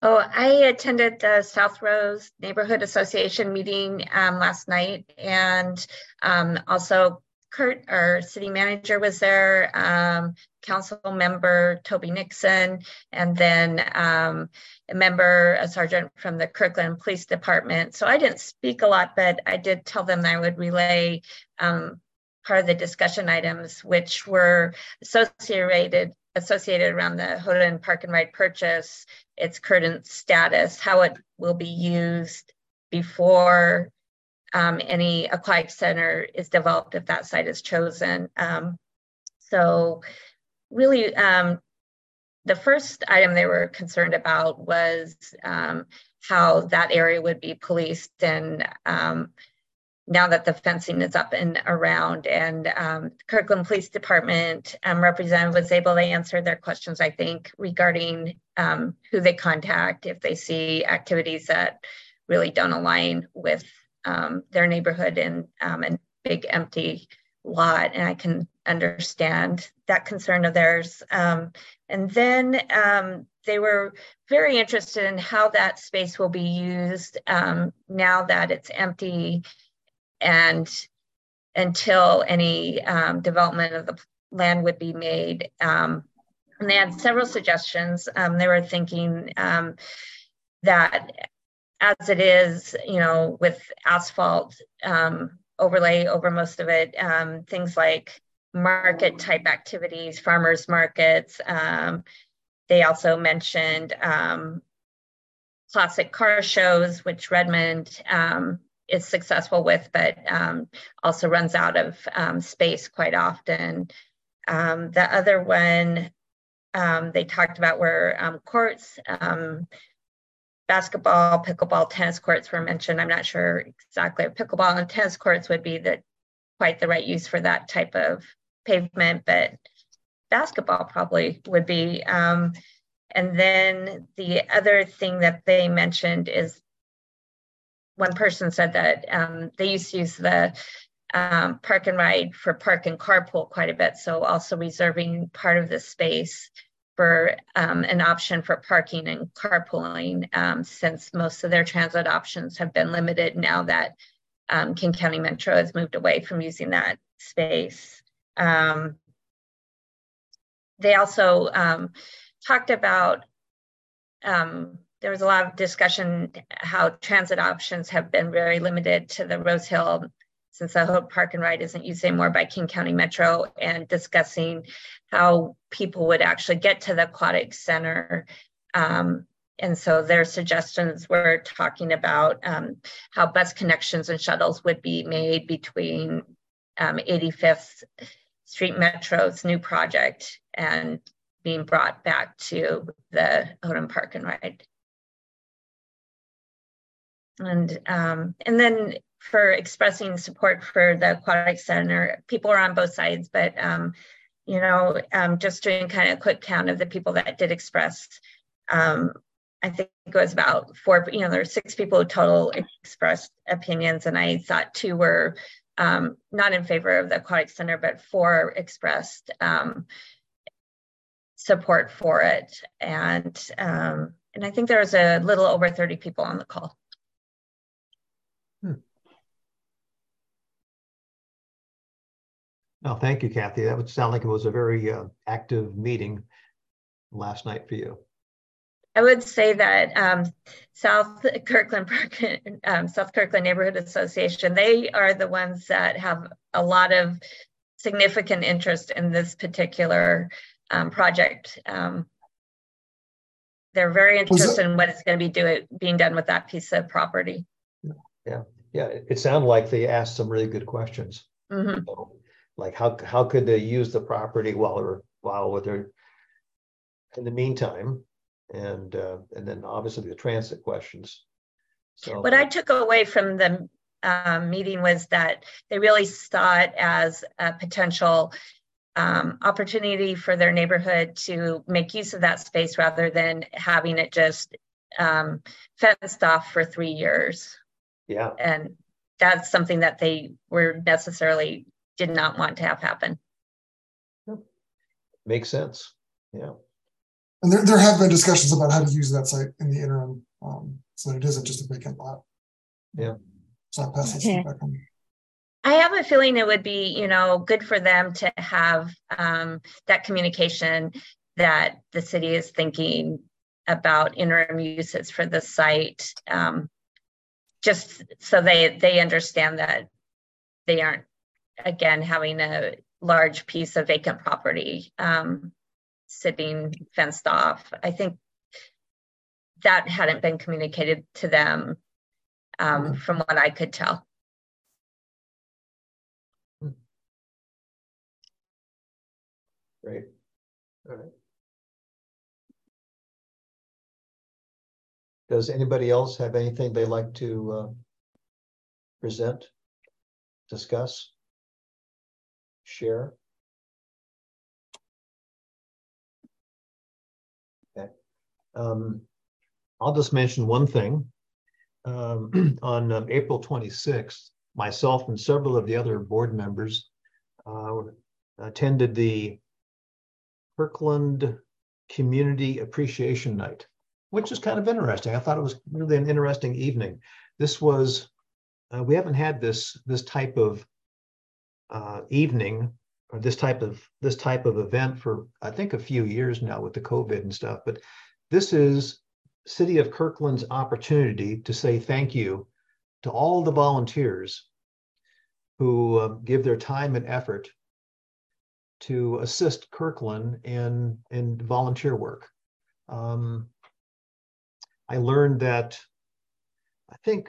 Oh, I attended the South Rose Neighborhood Association meeting um, last night, and um, also Kurt, our city manager, was there, um, council member Toby Nixon, and then um, a member, a sergeant from the Kirkland Police Department. So I didn't speak a lot, but I did tell them I would relay um, part of the discussion items, which were associated associated around the Houghton Park and Ride purchase, its current status, how it will be used before Um, any aquatic center is developed if that site is chosen. Um, so really, um, the first item they were concerned about was um, how that area would be policed, and um, now that the fencing is up and around, and um, Kirkland Police Department um, representative was able to answer their questions, I think, regarding um, who they contact if they see activities that really don't align with Um, their neighborhood, and um, a big empty lot, and I can understand that concern of theirs. Um, and then um, they were very interested in how that space will be used um, now that it's empty, and until any um, development of the land would be made. Um, and they had several suggestions. Um, they were thinking um, that as it is, you know, with asphalt um, overlay over most of it, um, things like market type activities, farmers markets. Um, they also mentioned um, classic car shows, which Redmond um, is successful with, but um, also runs out of um, space quite often. Um, the other one um, they talked about were um, courts. Um, Basketball, pickleball, tennis courts were mentioned. I'm not sure exactly if pickleball and tennis courts would be the quite the right use for that type of pavement, but basketball probably would be. Um, and then the other thing that they mentioned is one person said that um, they used to use the um, park and ride for park and carpool quite a bit. So also reserving part of the space for um, an option for parking and carpooling, um, since most of their transit options have been limited now that um, King County Metro has moved away from using that space. Um, they also um, talked about, um, there was a lot of discussion how transit options have been very limited to the Rose Hill, since the Houghton Park and Ride isn't used anymore by King County Metro, and discussing how people would actually get to the aquatic center. Um, and so their suggestions were talking about um, how bus connections and shuttles would be made between um, eighty-fifth Street Metro's new project and being brought back to the Houghton Park and Ride. And, um, and then for expressing support for the aquatic center, people are on both sides, but um, you know, um, just doing kind of a quick count of the people that did express um, I think it was about four, you know, there were six people total expressed opinions, and I thought two were um, not in favor of the aquatic center, but four expressed um, support for it. And, um, and I think there was a little over thirty people on the call. Hmm. Oh, thank you, Kathy. That would sound like it was a very uh, active meeting last night for you. I would say that um, South Kirkland Park, um, South Kirkland Neighborhood Association, they are the ones that have a lot of significant interest in this particular um, project. Um, they're very interested in what is going to be doing being done with that piece of property. Yeah, yeah. It sounded like they asked some really good questions. Mm-hmm. So, like, how how could they use the property while they're while they're in the meantime? And uh, and then obviously the transit questions. So what I took away from the um, meeting was that they really saw it as a potential um, opportunity for their neighborhood to make use of that space rather than having it just um, fenced off for three years. Yeah, and that's something that they were necessarily did not want to have happen. Yep. Makes sense. Yeah. And there, there have been discussions about how to use that site in the interim, um, so that it isn't just a vacant lot. Yeah. So I'll pass this back on. I have a feeling it would be, you know, good for them to have um, that communication that the city is thinking about interim uses for the site, um, just so they they understand that they aren't, again, having a large piece of vacant property Um, sitting fenced off. I think that hadn't been communicated to them um, mm-hmm. from what I could tell. Great. All right. Does anybody else have anything they'd like to uh, present, discuss, share? Um, I'll just mention one thing. Um, on um, April twenty-sixth, myself and several of the other board members uh, attended the Kirkland Community Appreciation Night, which is kind of interesting. I thought it was really an interesting evening. This was, uh, we haven't had this this type of uh, evening or this type of this type of event for, I think, a few years now with the COVID and stuff, but this is City of Kirkland's opportunity to say thank you to all the volunteers who uh, give their time and effort to assist Kirkland in, in volunteer work. Um, I learned that I think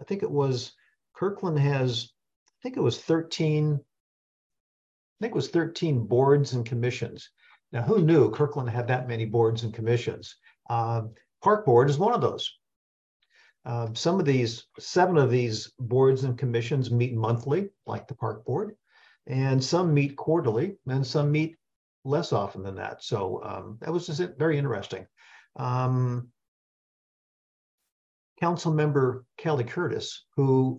I think it was Kirkland has I think it was thirteen I think it was thirteen boards and commissions. Now, who knew Kirkland had that many boards and commissions? Uh, Park Board is one of those. Uh, some of these, seven of these boards and commissions meet monthly, like the Park Board, and some meet quarterly, and some meet less often than that. So um, that was just very interesting. Um, Council Member Kelly Curtis, who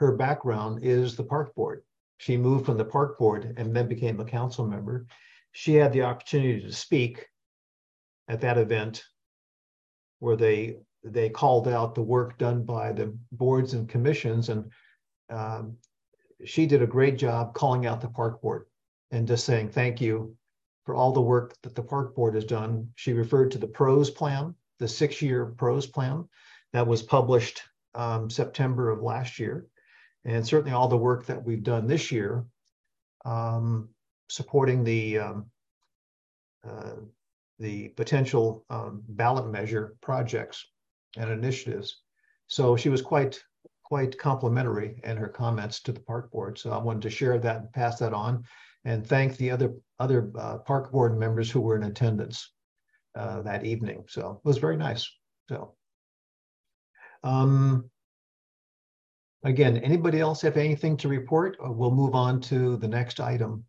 her background is the Park Board. She moved from the Park Board and then became a council member. She had the opportunity to speak at that event where they they called out the work done by the boards and commissions, and um, she did a great job calling out the Park Board and just saying thank you for all the work that the Park Board has done. She referred to the PROS plan, the six-year PROS plan that was published um, September of last year, and certainly all the work that we've done this year um, supporting the um, uh, the potential um, ballot measure projects and initiatives. So she was quite quite complimentary in her comments to the Park Board. So I wanted to share that and pass that on, and thank the other other uh, Park Board members who were in attendance uh, that evening. So it was very nice. So um, again, anybody else have anything to report? Or we'll move on to the next item.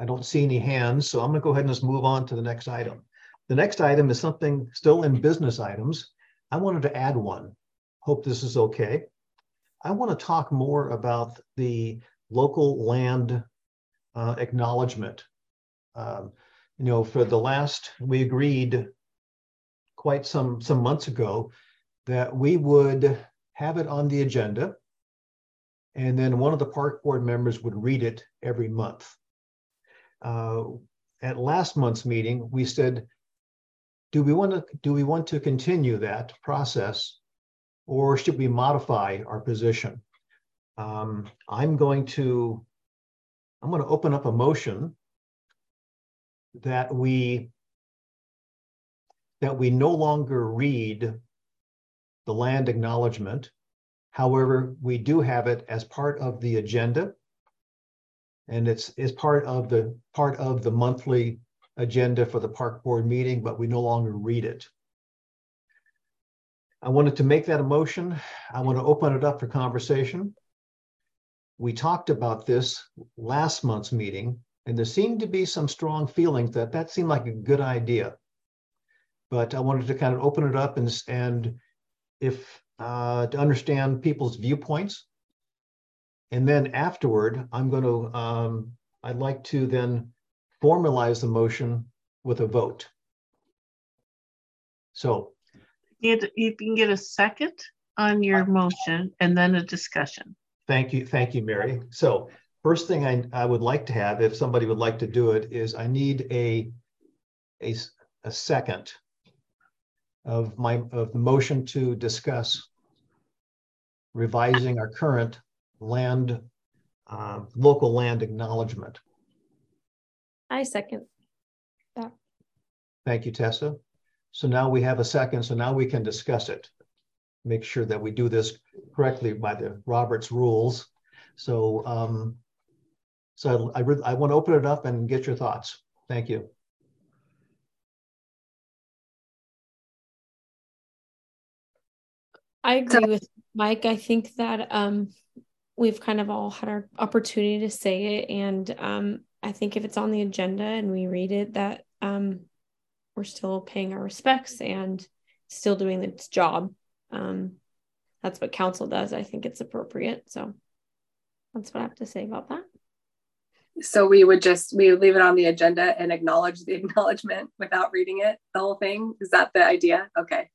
I don't see any hands, so I'm going to go ahead and just move on to the next item. The next item is something still in business items. I wanted to add one. Hope this is okay. I want to talk more about the local land uh, acknowledgement. Um, you know, for the last, we agreed quite some, some months ago that we would have it on the agenda, and then one of the park board members would read it every month. Uh, at last month's meeting, we said, do we want to do we want to continue that process, or should we modify our position? Um, I'm going to I'm going to open up a motion that we that we no longer read the land acknowledgement. However, we do have it as part of the agenda, and it's is part of the part of the monthly agenda for the park board meeting, but we no longer read it. I wanted to make that a motion. I want to open it up for conversation. We talked about this last month's meeting, and there seemed to be some strong feelings that that seemed like a good idea. But I wanted to kind of open it up and, and if uh, to understand people's viewpoints. And then afterward, I'm going to, um, I'd like to then formalize the motion with a vote. So it, you can get a second on your motion and then a discussion. Thank you. Thank you, Mary. So first thing I, I would like to have, if somebody would like to do it, is I need a, a, a second of my of the motion to discuss revising our current land, uh, local land acknowledgement. I second that. Thank you, Tessa. So now we have a second, so now we can discuss it. Make sure that we do this correctly by the Roberts rules. So, um, so I, I want to open it up and get your thoughts. Thank you. I agree with Mike. I think that um, we've kind of all had our opportunity to say it, and um, I think if it's on the agenda and we read it, that um, we're still paying our respects and still doing its job. Um, that's what council does. I think it's appropriate. So that's what I have to say about that. So we would just, we would leave it on the agenda and acknowledge the acknowledgement without reading it, the whole thing. Is that the idea? Okay.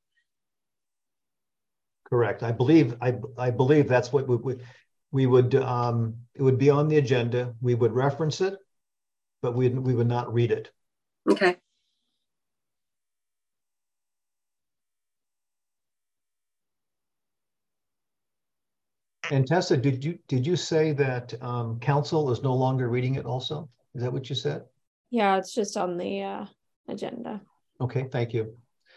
Correct. I believe, I, I believe that's what we would, we would, um, it would be on the agenda. We would reference it, but we, we would not read it. Okay. And Tessa, did you did you say that um, council is no longer reading it also? Is that what you said? Yeah, it's just on the uh, agenda. Okay, thank you.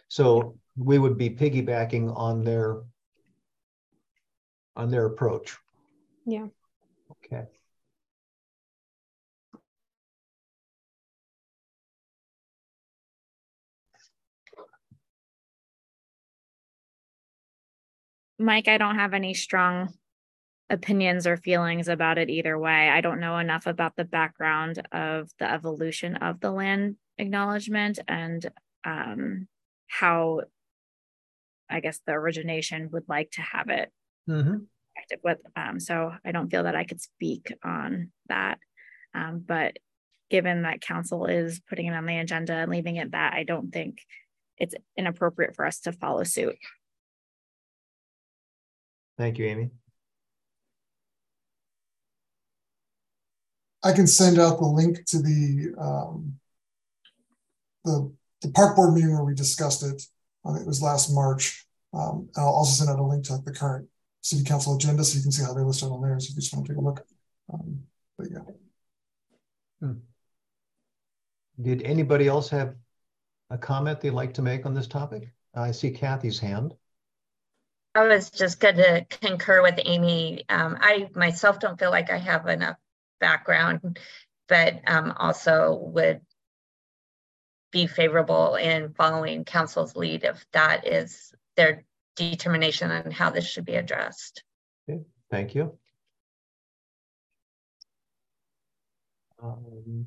So we would be piggybacking on their on their approach. Yeah. Okay. Mike, I don't have any strong opinions or feelings about it either way. I don't know enough about the background of the evolution of the land acknowledgement and um, how, I guess, the origination would like to have it. Mm-hmm. With um, so I don't feel that I could speak on that. Um, but given that council is putting it on the agenda and leaving it that, I don't think it's inappropriate for us to follow suit. Thank you, Amy. I can send out the link to the um, the, the park board meeting where we discussed it. Um, it was last March. Um, and I'll also send out a link to the current city council agenda so you can see how they list it on there. So if you just want to take a look. Um, but yeah. Hmm. Did anybody else have a comment they'd like to make on this topic? I see Kathy's hand. I was just going to concur with Amy. Um, I myself don't feel like I have enough background, but um, also would be favorable in following council's lead if that is their determination on how this should be addressed. Okay, thank you. Um,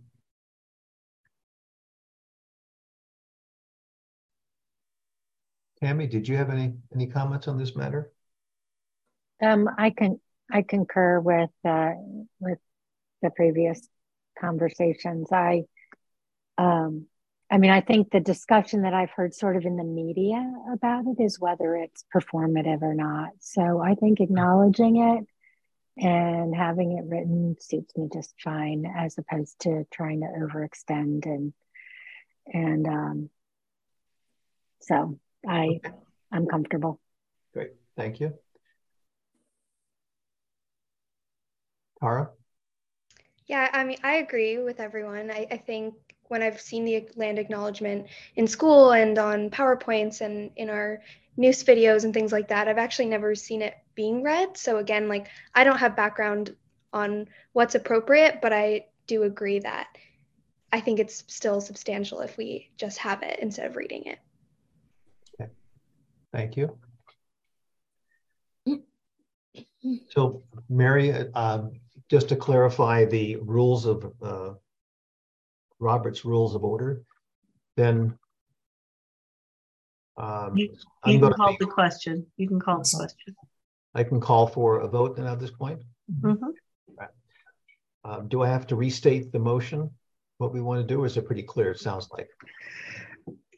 Tammy, did you have any any comments on this matter? Um, I can I concur with uh, with the previous conversations. I um, I mean, I think the discussion that I've heard sort of in the media about it is whether it's performative or not. So I think acknowledging it and having it written suits me just fine, as opposed to trying to overextend and and um, so I I'm comfortable. Great, thank you. Tara? Yeah, I mean, I agree with everyone. I, I think when I've seen the land acknowledgement in school and on PowerPoints and in our news videos and things like that, I've actually never seen it being read. So again, like, I don't have background on what's appropriate, but I do agree that I think it's still substantial if we just have it instead of reading it. Okay. Thank you. So Mary, uh, just to clarify the rules of uh, Robert's Rules of Order, then um, you, you can call be, the question. You can call the question. I can call for a vote then at this point. Mm-hmm. Right. Um, do I have to restate the motion? What we want to do, or is it pretty clear? It sounds like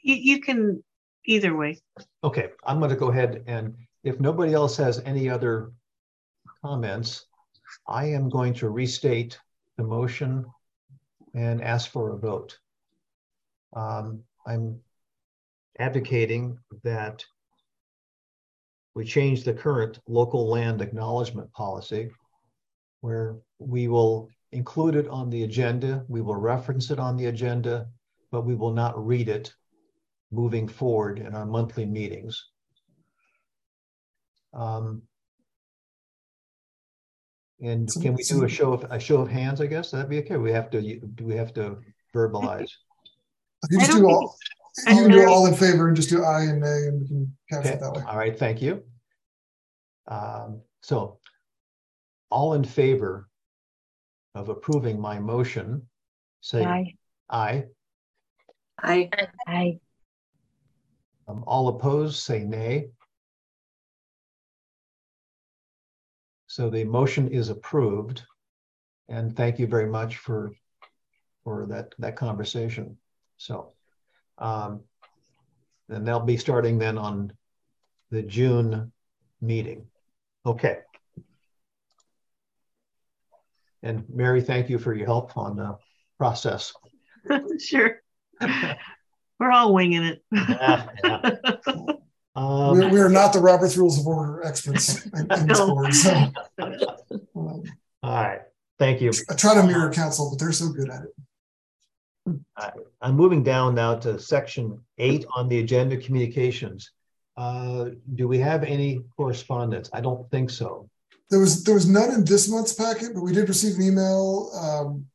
you, you can either way. Okay, I'm going to go ahead, and if nobody else has any other comments, I am going to restate the motion and ask for a vote. Um, I'm advocating that we change the current local land acknowledgement policy, where we will include it on the agenda, we will reference it on the agenda, but we will not read it moving forward in our monthly meetings. Um, And can we do a show of a show of hands? I guess that'd be okay. We have to. Do we have to verbalize? You just do all. You can do all in favor and just do aye and nay, and we can count it that way. All right. Thank you. Um, so, all in favor of approving my motion, say aye. Aye. Aye. Aye. Um, all opposed, say nay. So the motion is approved, and thank you very much for for that that conversation. So, um, and they'll be starting then on the June meeting. Okay. And Mary, thank you for your help on the process. Sure. We're all winging it. Yeah, yeah. Um, we, we are not the Robert's Rules of Order experts. In this board, so. um, all right, thank you. I try to mirror council, but they're so good at it. Right. I'm moving down now to section eight on the agenda, communications. Uh, do we have any correspondence? I don't think so. There was there was none in this month's packet, but we did receive an email um,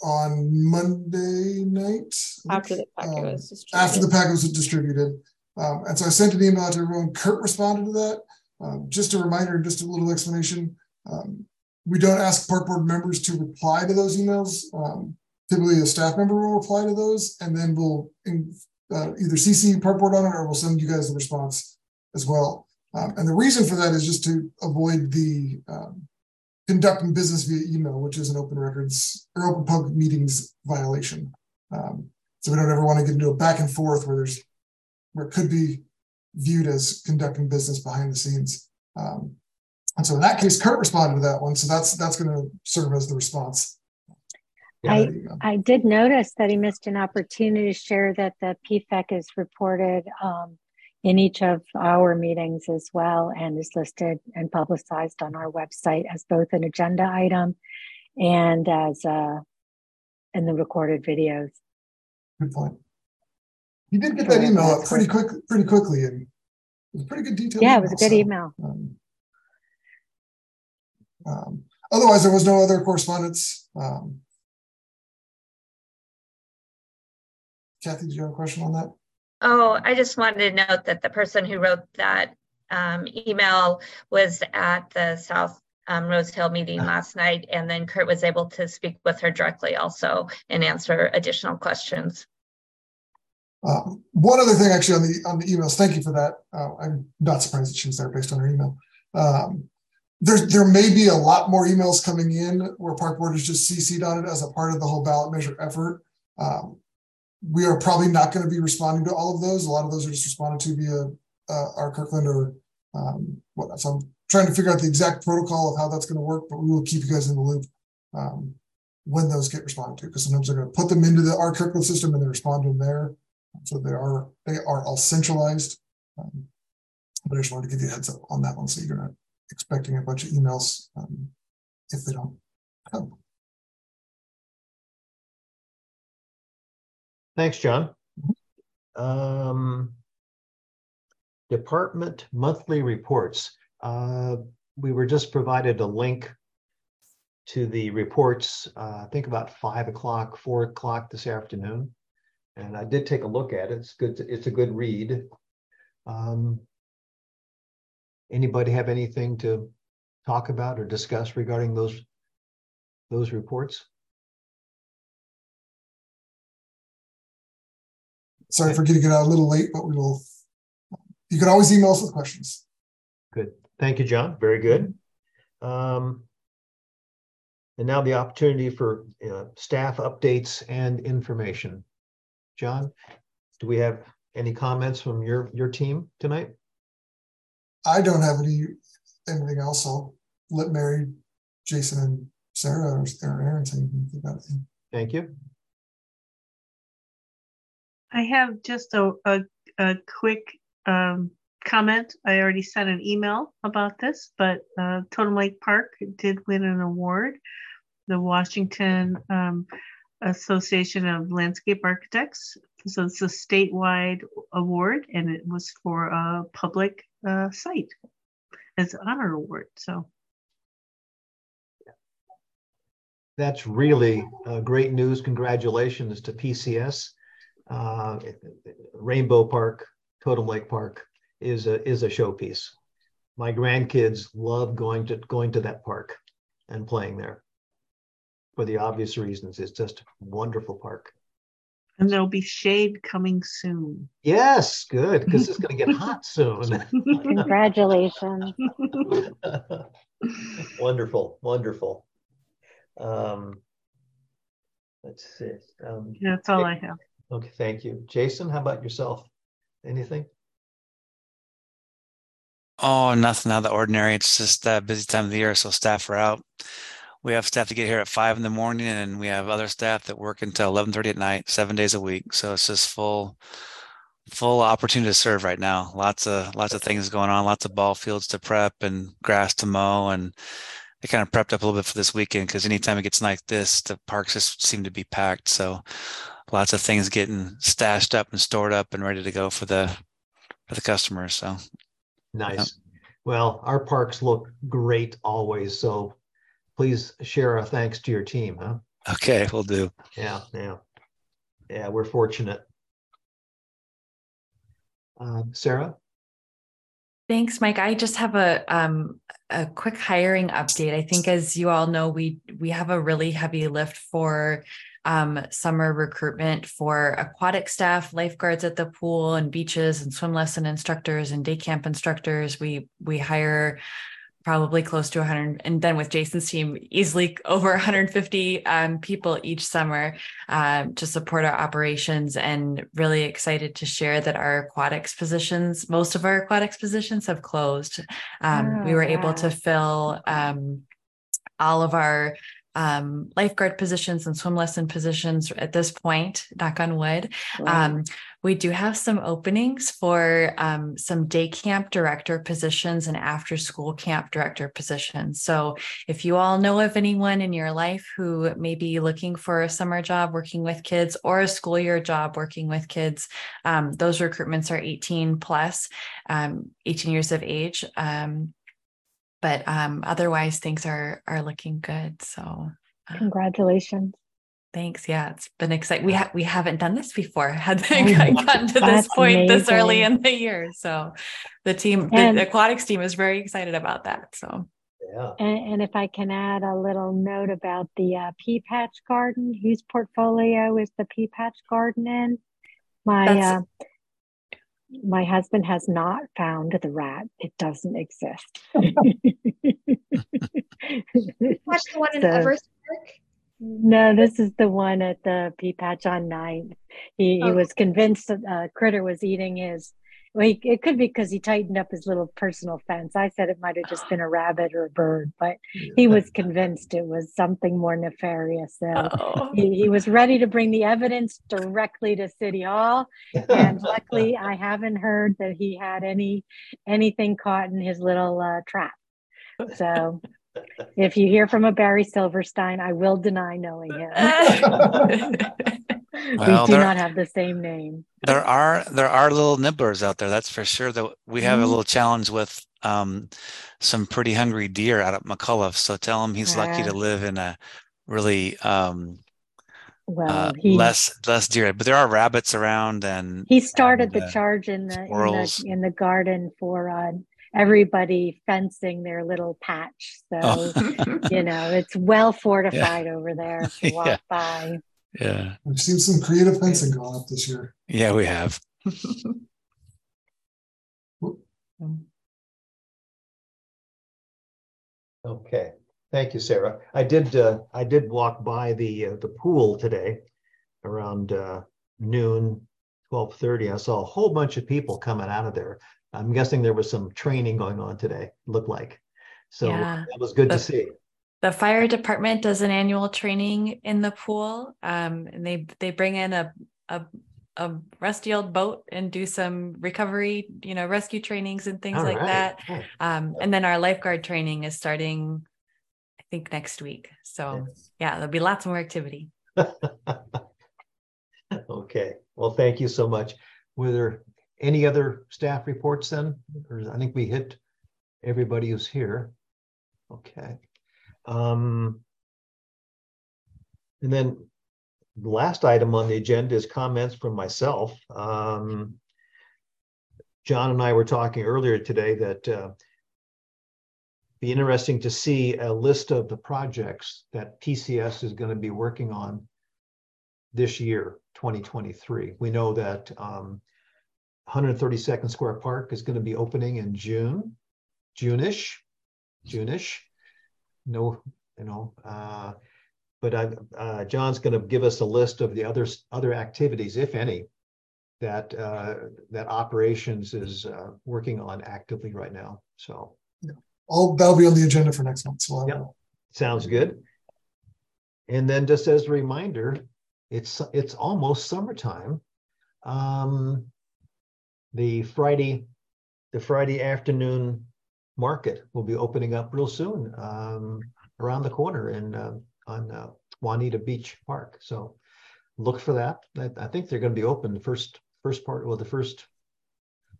on Monday night after the packet um, was distributed. After the packet was distributed. Um, and so I sent an email out to everyone. Kurt responded to that. Um, just a reminder, just a little explanation. Um, we don't ask park board members to reply to those emails. Um, typically, a staff member will reply to those, and then we'll in, uh, either C C park board on it, or we'll send you guys the response as well. Um, and the reason for that is just to avoid the um, conducting business via email, which is an open records or open public meetings violation. Um, so we don't ever want to get into a back and forth where there's where it could be viewed as conducting business behind the scenes. Um, and so in that case, Kurt responded to that one. So that's that's going to serve as the response. Yeah, I, I did notice that he missed an opportunity to share that the P FAC is reported um, in each of our meetings as well, and is listed and publicized on our website as both an agenda item and as uh, in the recorded videos. Good point. You did get that email up pretty quick, pretty quickly, and it was pretty good detail. Yeah, it was a good email. Um, um, otherwise, there was no other correspondence. Um, Kathy, did you have a question on that? Oh, I just wanted to note that the person who wrote that um, email was at the South um, Rose Hill meeting uh, last night, and then Kurt was able to speak with her directly also and answer additional questions. Um, one other thing, actually, on the on the emails. Thank you for that. Uh, I'm not surprised that she was there based on her email. Um, there there may be a lot more emails coming in where Park Board is just C C'd on it as a part of the whole ballot measure effort. Um, we are probably not going to be responding to all of those. A lot of those are just responded to via uh, our Kirkland or um, whatnot. So I'm trying to figure out the exact protocol of how that's going to work, but we will keep you guys in the loop um, when those get responded to, because sometimes they're going to put them into the our Kirkland system and they respond to them there. So they are they are all centralized. Um, but I just wanted to give you a heads up on that one, so you're not expecting a bunch of emails um, if they don't come. Thanks, John. Mm-hmm. um, department monthly reports. Uh, we were just provided a link to the reports. Uh, I think about five o'clock, four o'clock this afternoon. And I did take a look at it. It's good. To, it's a good read. Um, anybody have anything to talk about or discuss regarding those those reports? Sorry for getting it out a little late, but we will. You can always email us with questions. Good. Thank you, John. Very good. Um, and now the opportunity for uh, staff updates and information. John, do we have any comments from your, your team tonight? I don't have any anything else. I'll let Mary, Jason, and Sarah or Aaron say anything about it. Thank you. I have just a, a, a quick um, comment. I already sent an email about this, but uh, Totem Lake Park did win an award. The Washington um, Association of Landscape Architects. So it's a statewide award, and it was for a public uh, site as an honor award. So that's really uh, great news. Congratulations to P C S. Uh, Rainbow Park, Totem Lake Park is a is a showpiece. My grandkids love going to going to that park and playing there. For the obvious reasons, it's just a wonderful park. And there'll be shade coming soon. Yes, good, because it's going to get hot soon. Congratulations. Wonderful, wonderful. Um, let's see. Um, yeah, that's all I have. Okay, thank you. Jason, how about yourself? Anything? Oh, nothing out of the ordinary. It's just a busy time of the year, so staff are out. We have staff to get here at five in the morning, and we have other staff that work until eleven thirty at night, seven days a week. So it's just full, full opportunity to serve right now. Lots of, lots of things going on, lots of ball fields to prep and grass to mow. And I kind of prepped up a little bit for this weekend, because anytime it gets like this, the parks just seem to be packed. So lots of things getting stashed up and stored up and ready to go for the, for the customers. So nice. Yeah. Well, our parks look great always. So please share our thanks to your team, huh? Okay, we'll do. Yeah, yeah. Yeah, we're fortunate. Uh, Sarah? Thanks, Mike. I just have a um, a quick hiring update. I think, as you all know, we we have a really heavy lift for um, summer recruitment for aquatic staff, lifeguards at the pool and beaches, and swim lesson instructors and day camp instructors. We we hire probably close to one hundred, and then with Jason's team, easily over one hundred fifty um, people each summer uh, to support our operations, and really excited to share that our aquatics positions, most of our aquatics positions have closed. Um, oh, we were wow. able to fill um, all of our um, lifeguard positions and swim lesson positions at this point, knock on wood. Wow. Um, We do have some openings for um, some day camp director positions and after school camp director positions. So if you all know of anyone in your life who may be looking for a summer job working with kids or a school year job working with kids, um, those recruitments are eighteen plus, um, eighteen years of age. Um, but um, otherwise, things are are looking good. So um, congratulations. Thanks. Yeah, it's been exciting. We ha- we haven't done this before. Had gotten to this That's point amazing. This early in the year, so the team, and the aquatics team, is very excited about that. So, yeah. And, and if I can add a little note about the uh, pea patch garden, whose portfolio is the pea patch garden in? My uh, my husband has not found the rat. It doesn't exist. Watch the one in so, Everest Park? No, this is the one at the Pea Patch on ninth. He, oh. he was convinced that a critter was eating his. Well, he, it could be because he tightened up his little personal fence. I said it might have just been a rabbit or a bird, but he was convinced it was something more nefarious. So he, he was ready to bring the evidence directly to City Hall, and luckily I haven't heard that he had any anything caught in his little uh, trap. So if you hear from a Barry Silverstein, I will deny knowing him. Well, we do there, not have the same name. There are there are little nibblers out there, that's for sure. That we have mm-hmm. a little challenge with um, some pretty hungry deer out at McCullough. So tell him he's yeah. lucky to live in a really um, well uh, he, less less deer. But there are rabbits around, and he started and, uh, the charge in the, in the in the garden for uh, everybody fencing their little patch. So oh. you know, it's well fortified yeah. over there if you walk yeah. by. Yeah, we've seen some creative fencing going up this year. Yeah, we have. Okay, thank you, Sarah. I did. Uh, I did walk by the uh, the pool today around uh, noon, twelve thirty. I saw a whole bunch of people coming out of there. I'm guessing there was some training going on today. Looked like, so yeah. that was good That's- to see. The fire department does an annual training in the pool, um, and they they bring in a, a a rusty old boat and do some recovery, you know, rescue trainings and things All like right. that. Cool. Um, and then our lifeguard training is starting, I think, next week. So yes. yeah, there'll be lots more activity. Okay. Well, thank you so much. Were there any other staff reports then? Or I think we hit everybody who's here. Okay. Um, and then the last item on the agenda is comments from myself. Um, John and I were talking earlier today that uh, be interesting to see a list of the projects that P C S is going to be working on this year, twenty twenty-three. We know that um, one thirty-second Square Park is going to be opening in June, June-ish, June-ish. No, you know, uh, but I, uh, John's going to give us a list of the other other activities, if any, that uh, that operations is uh, working on actively right now. So, yeah. All that'll be on the agenda for next month. So, yeah, sounds good. And then, just as a reminder, it's it's almost summertime. Um, the Friday, the Friday afternoon. Market will be opening up real soon, um, around the corner in uh, on uh, Juanita Beach Park. So look for that. I, I think they're going to be open the first first part, well, the first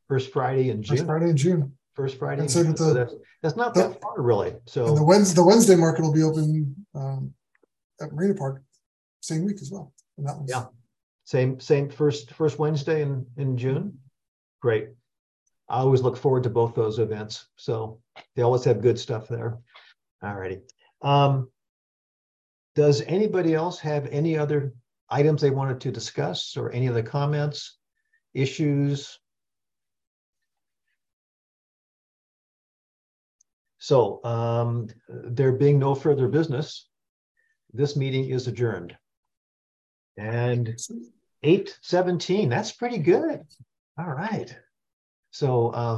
first Friday in June. First Friday in June. First Friday. In June. The, so that's, that's not the, that far really. So and the Wednesday the Wednesday market will be open um, at Marina Park same week as well. And that one's... Yeah, same same first first Wednesday in in June. Great. I always look forward to both those events. So they always have good stuff there. All righty. Um, does anybody else have any other items they wanted to discuss or any other comments, issues? So um, there being no further business, this meeting is adjourned. And eight seventeen, that's pretty good. All right. So, um,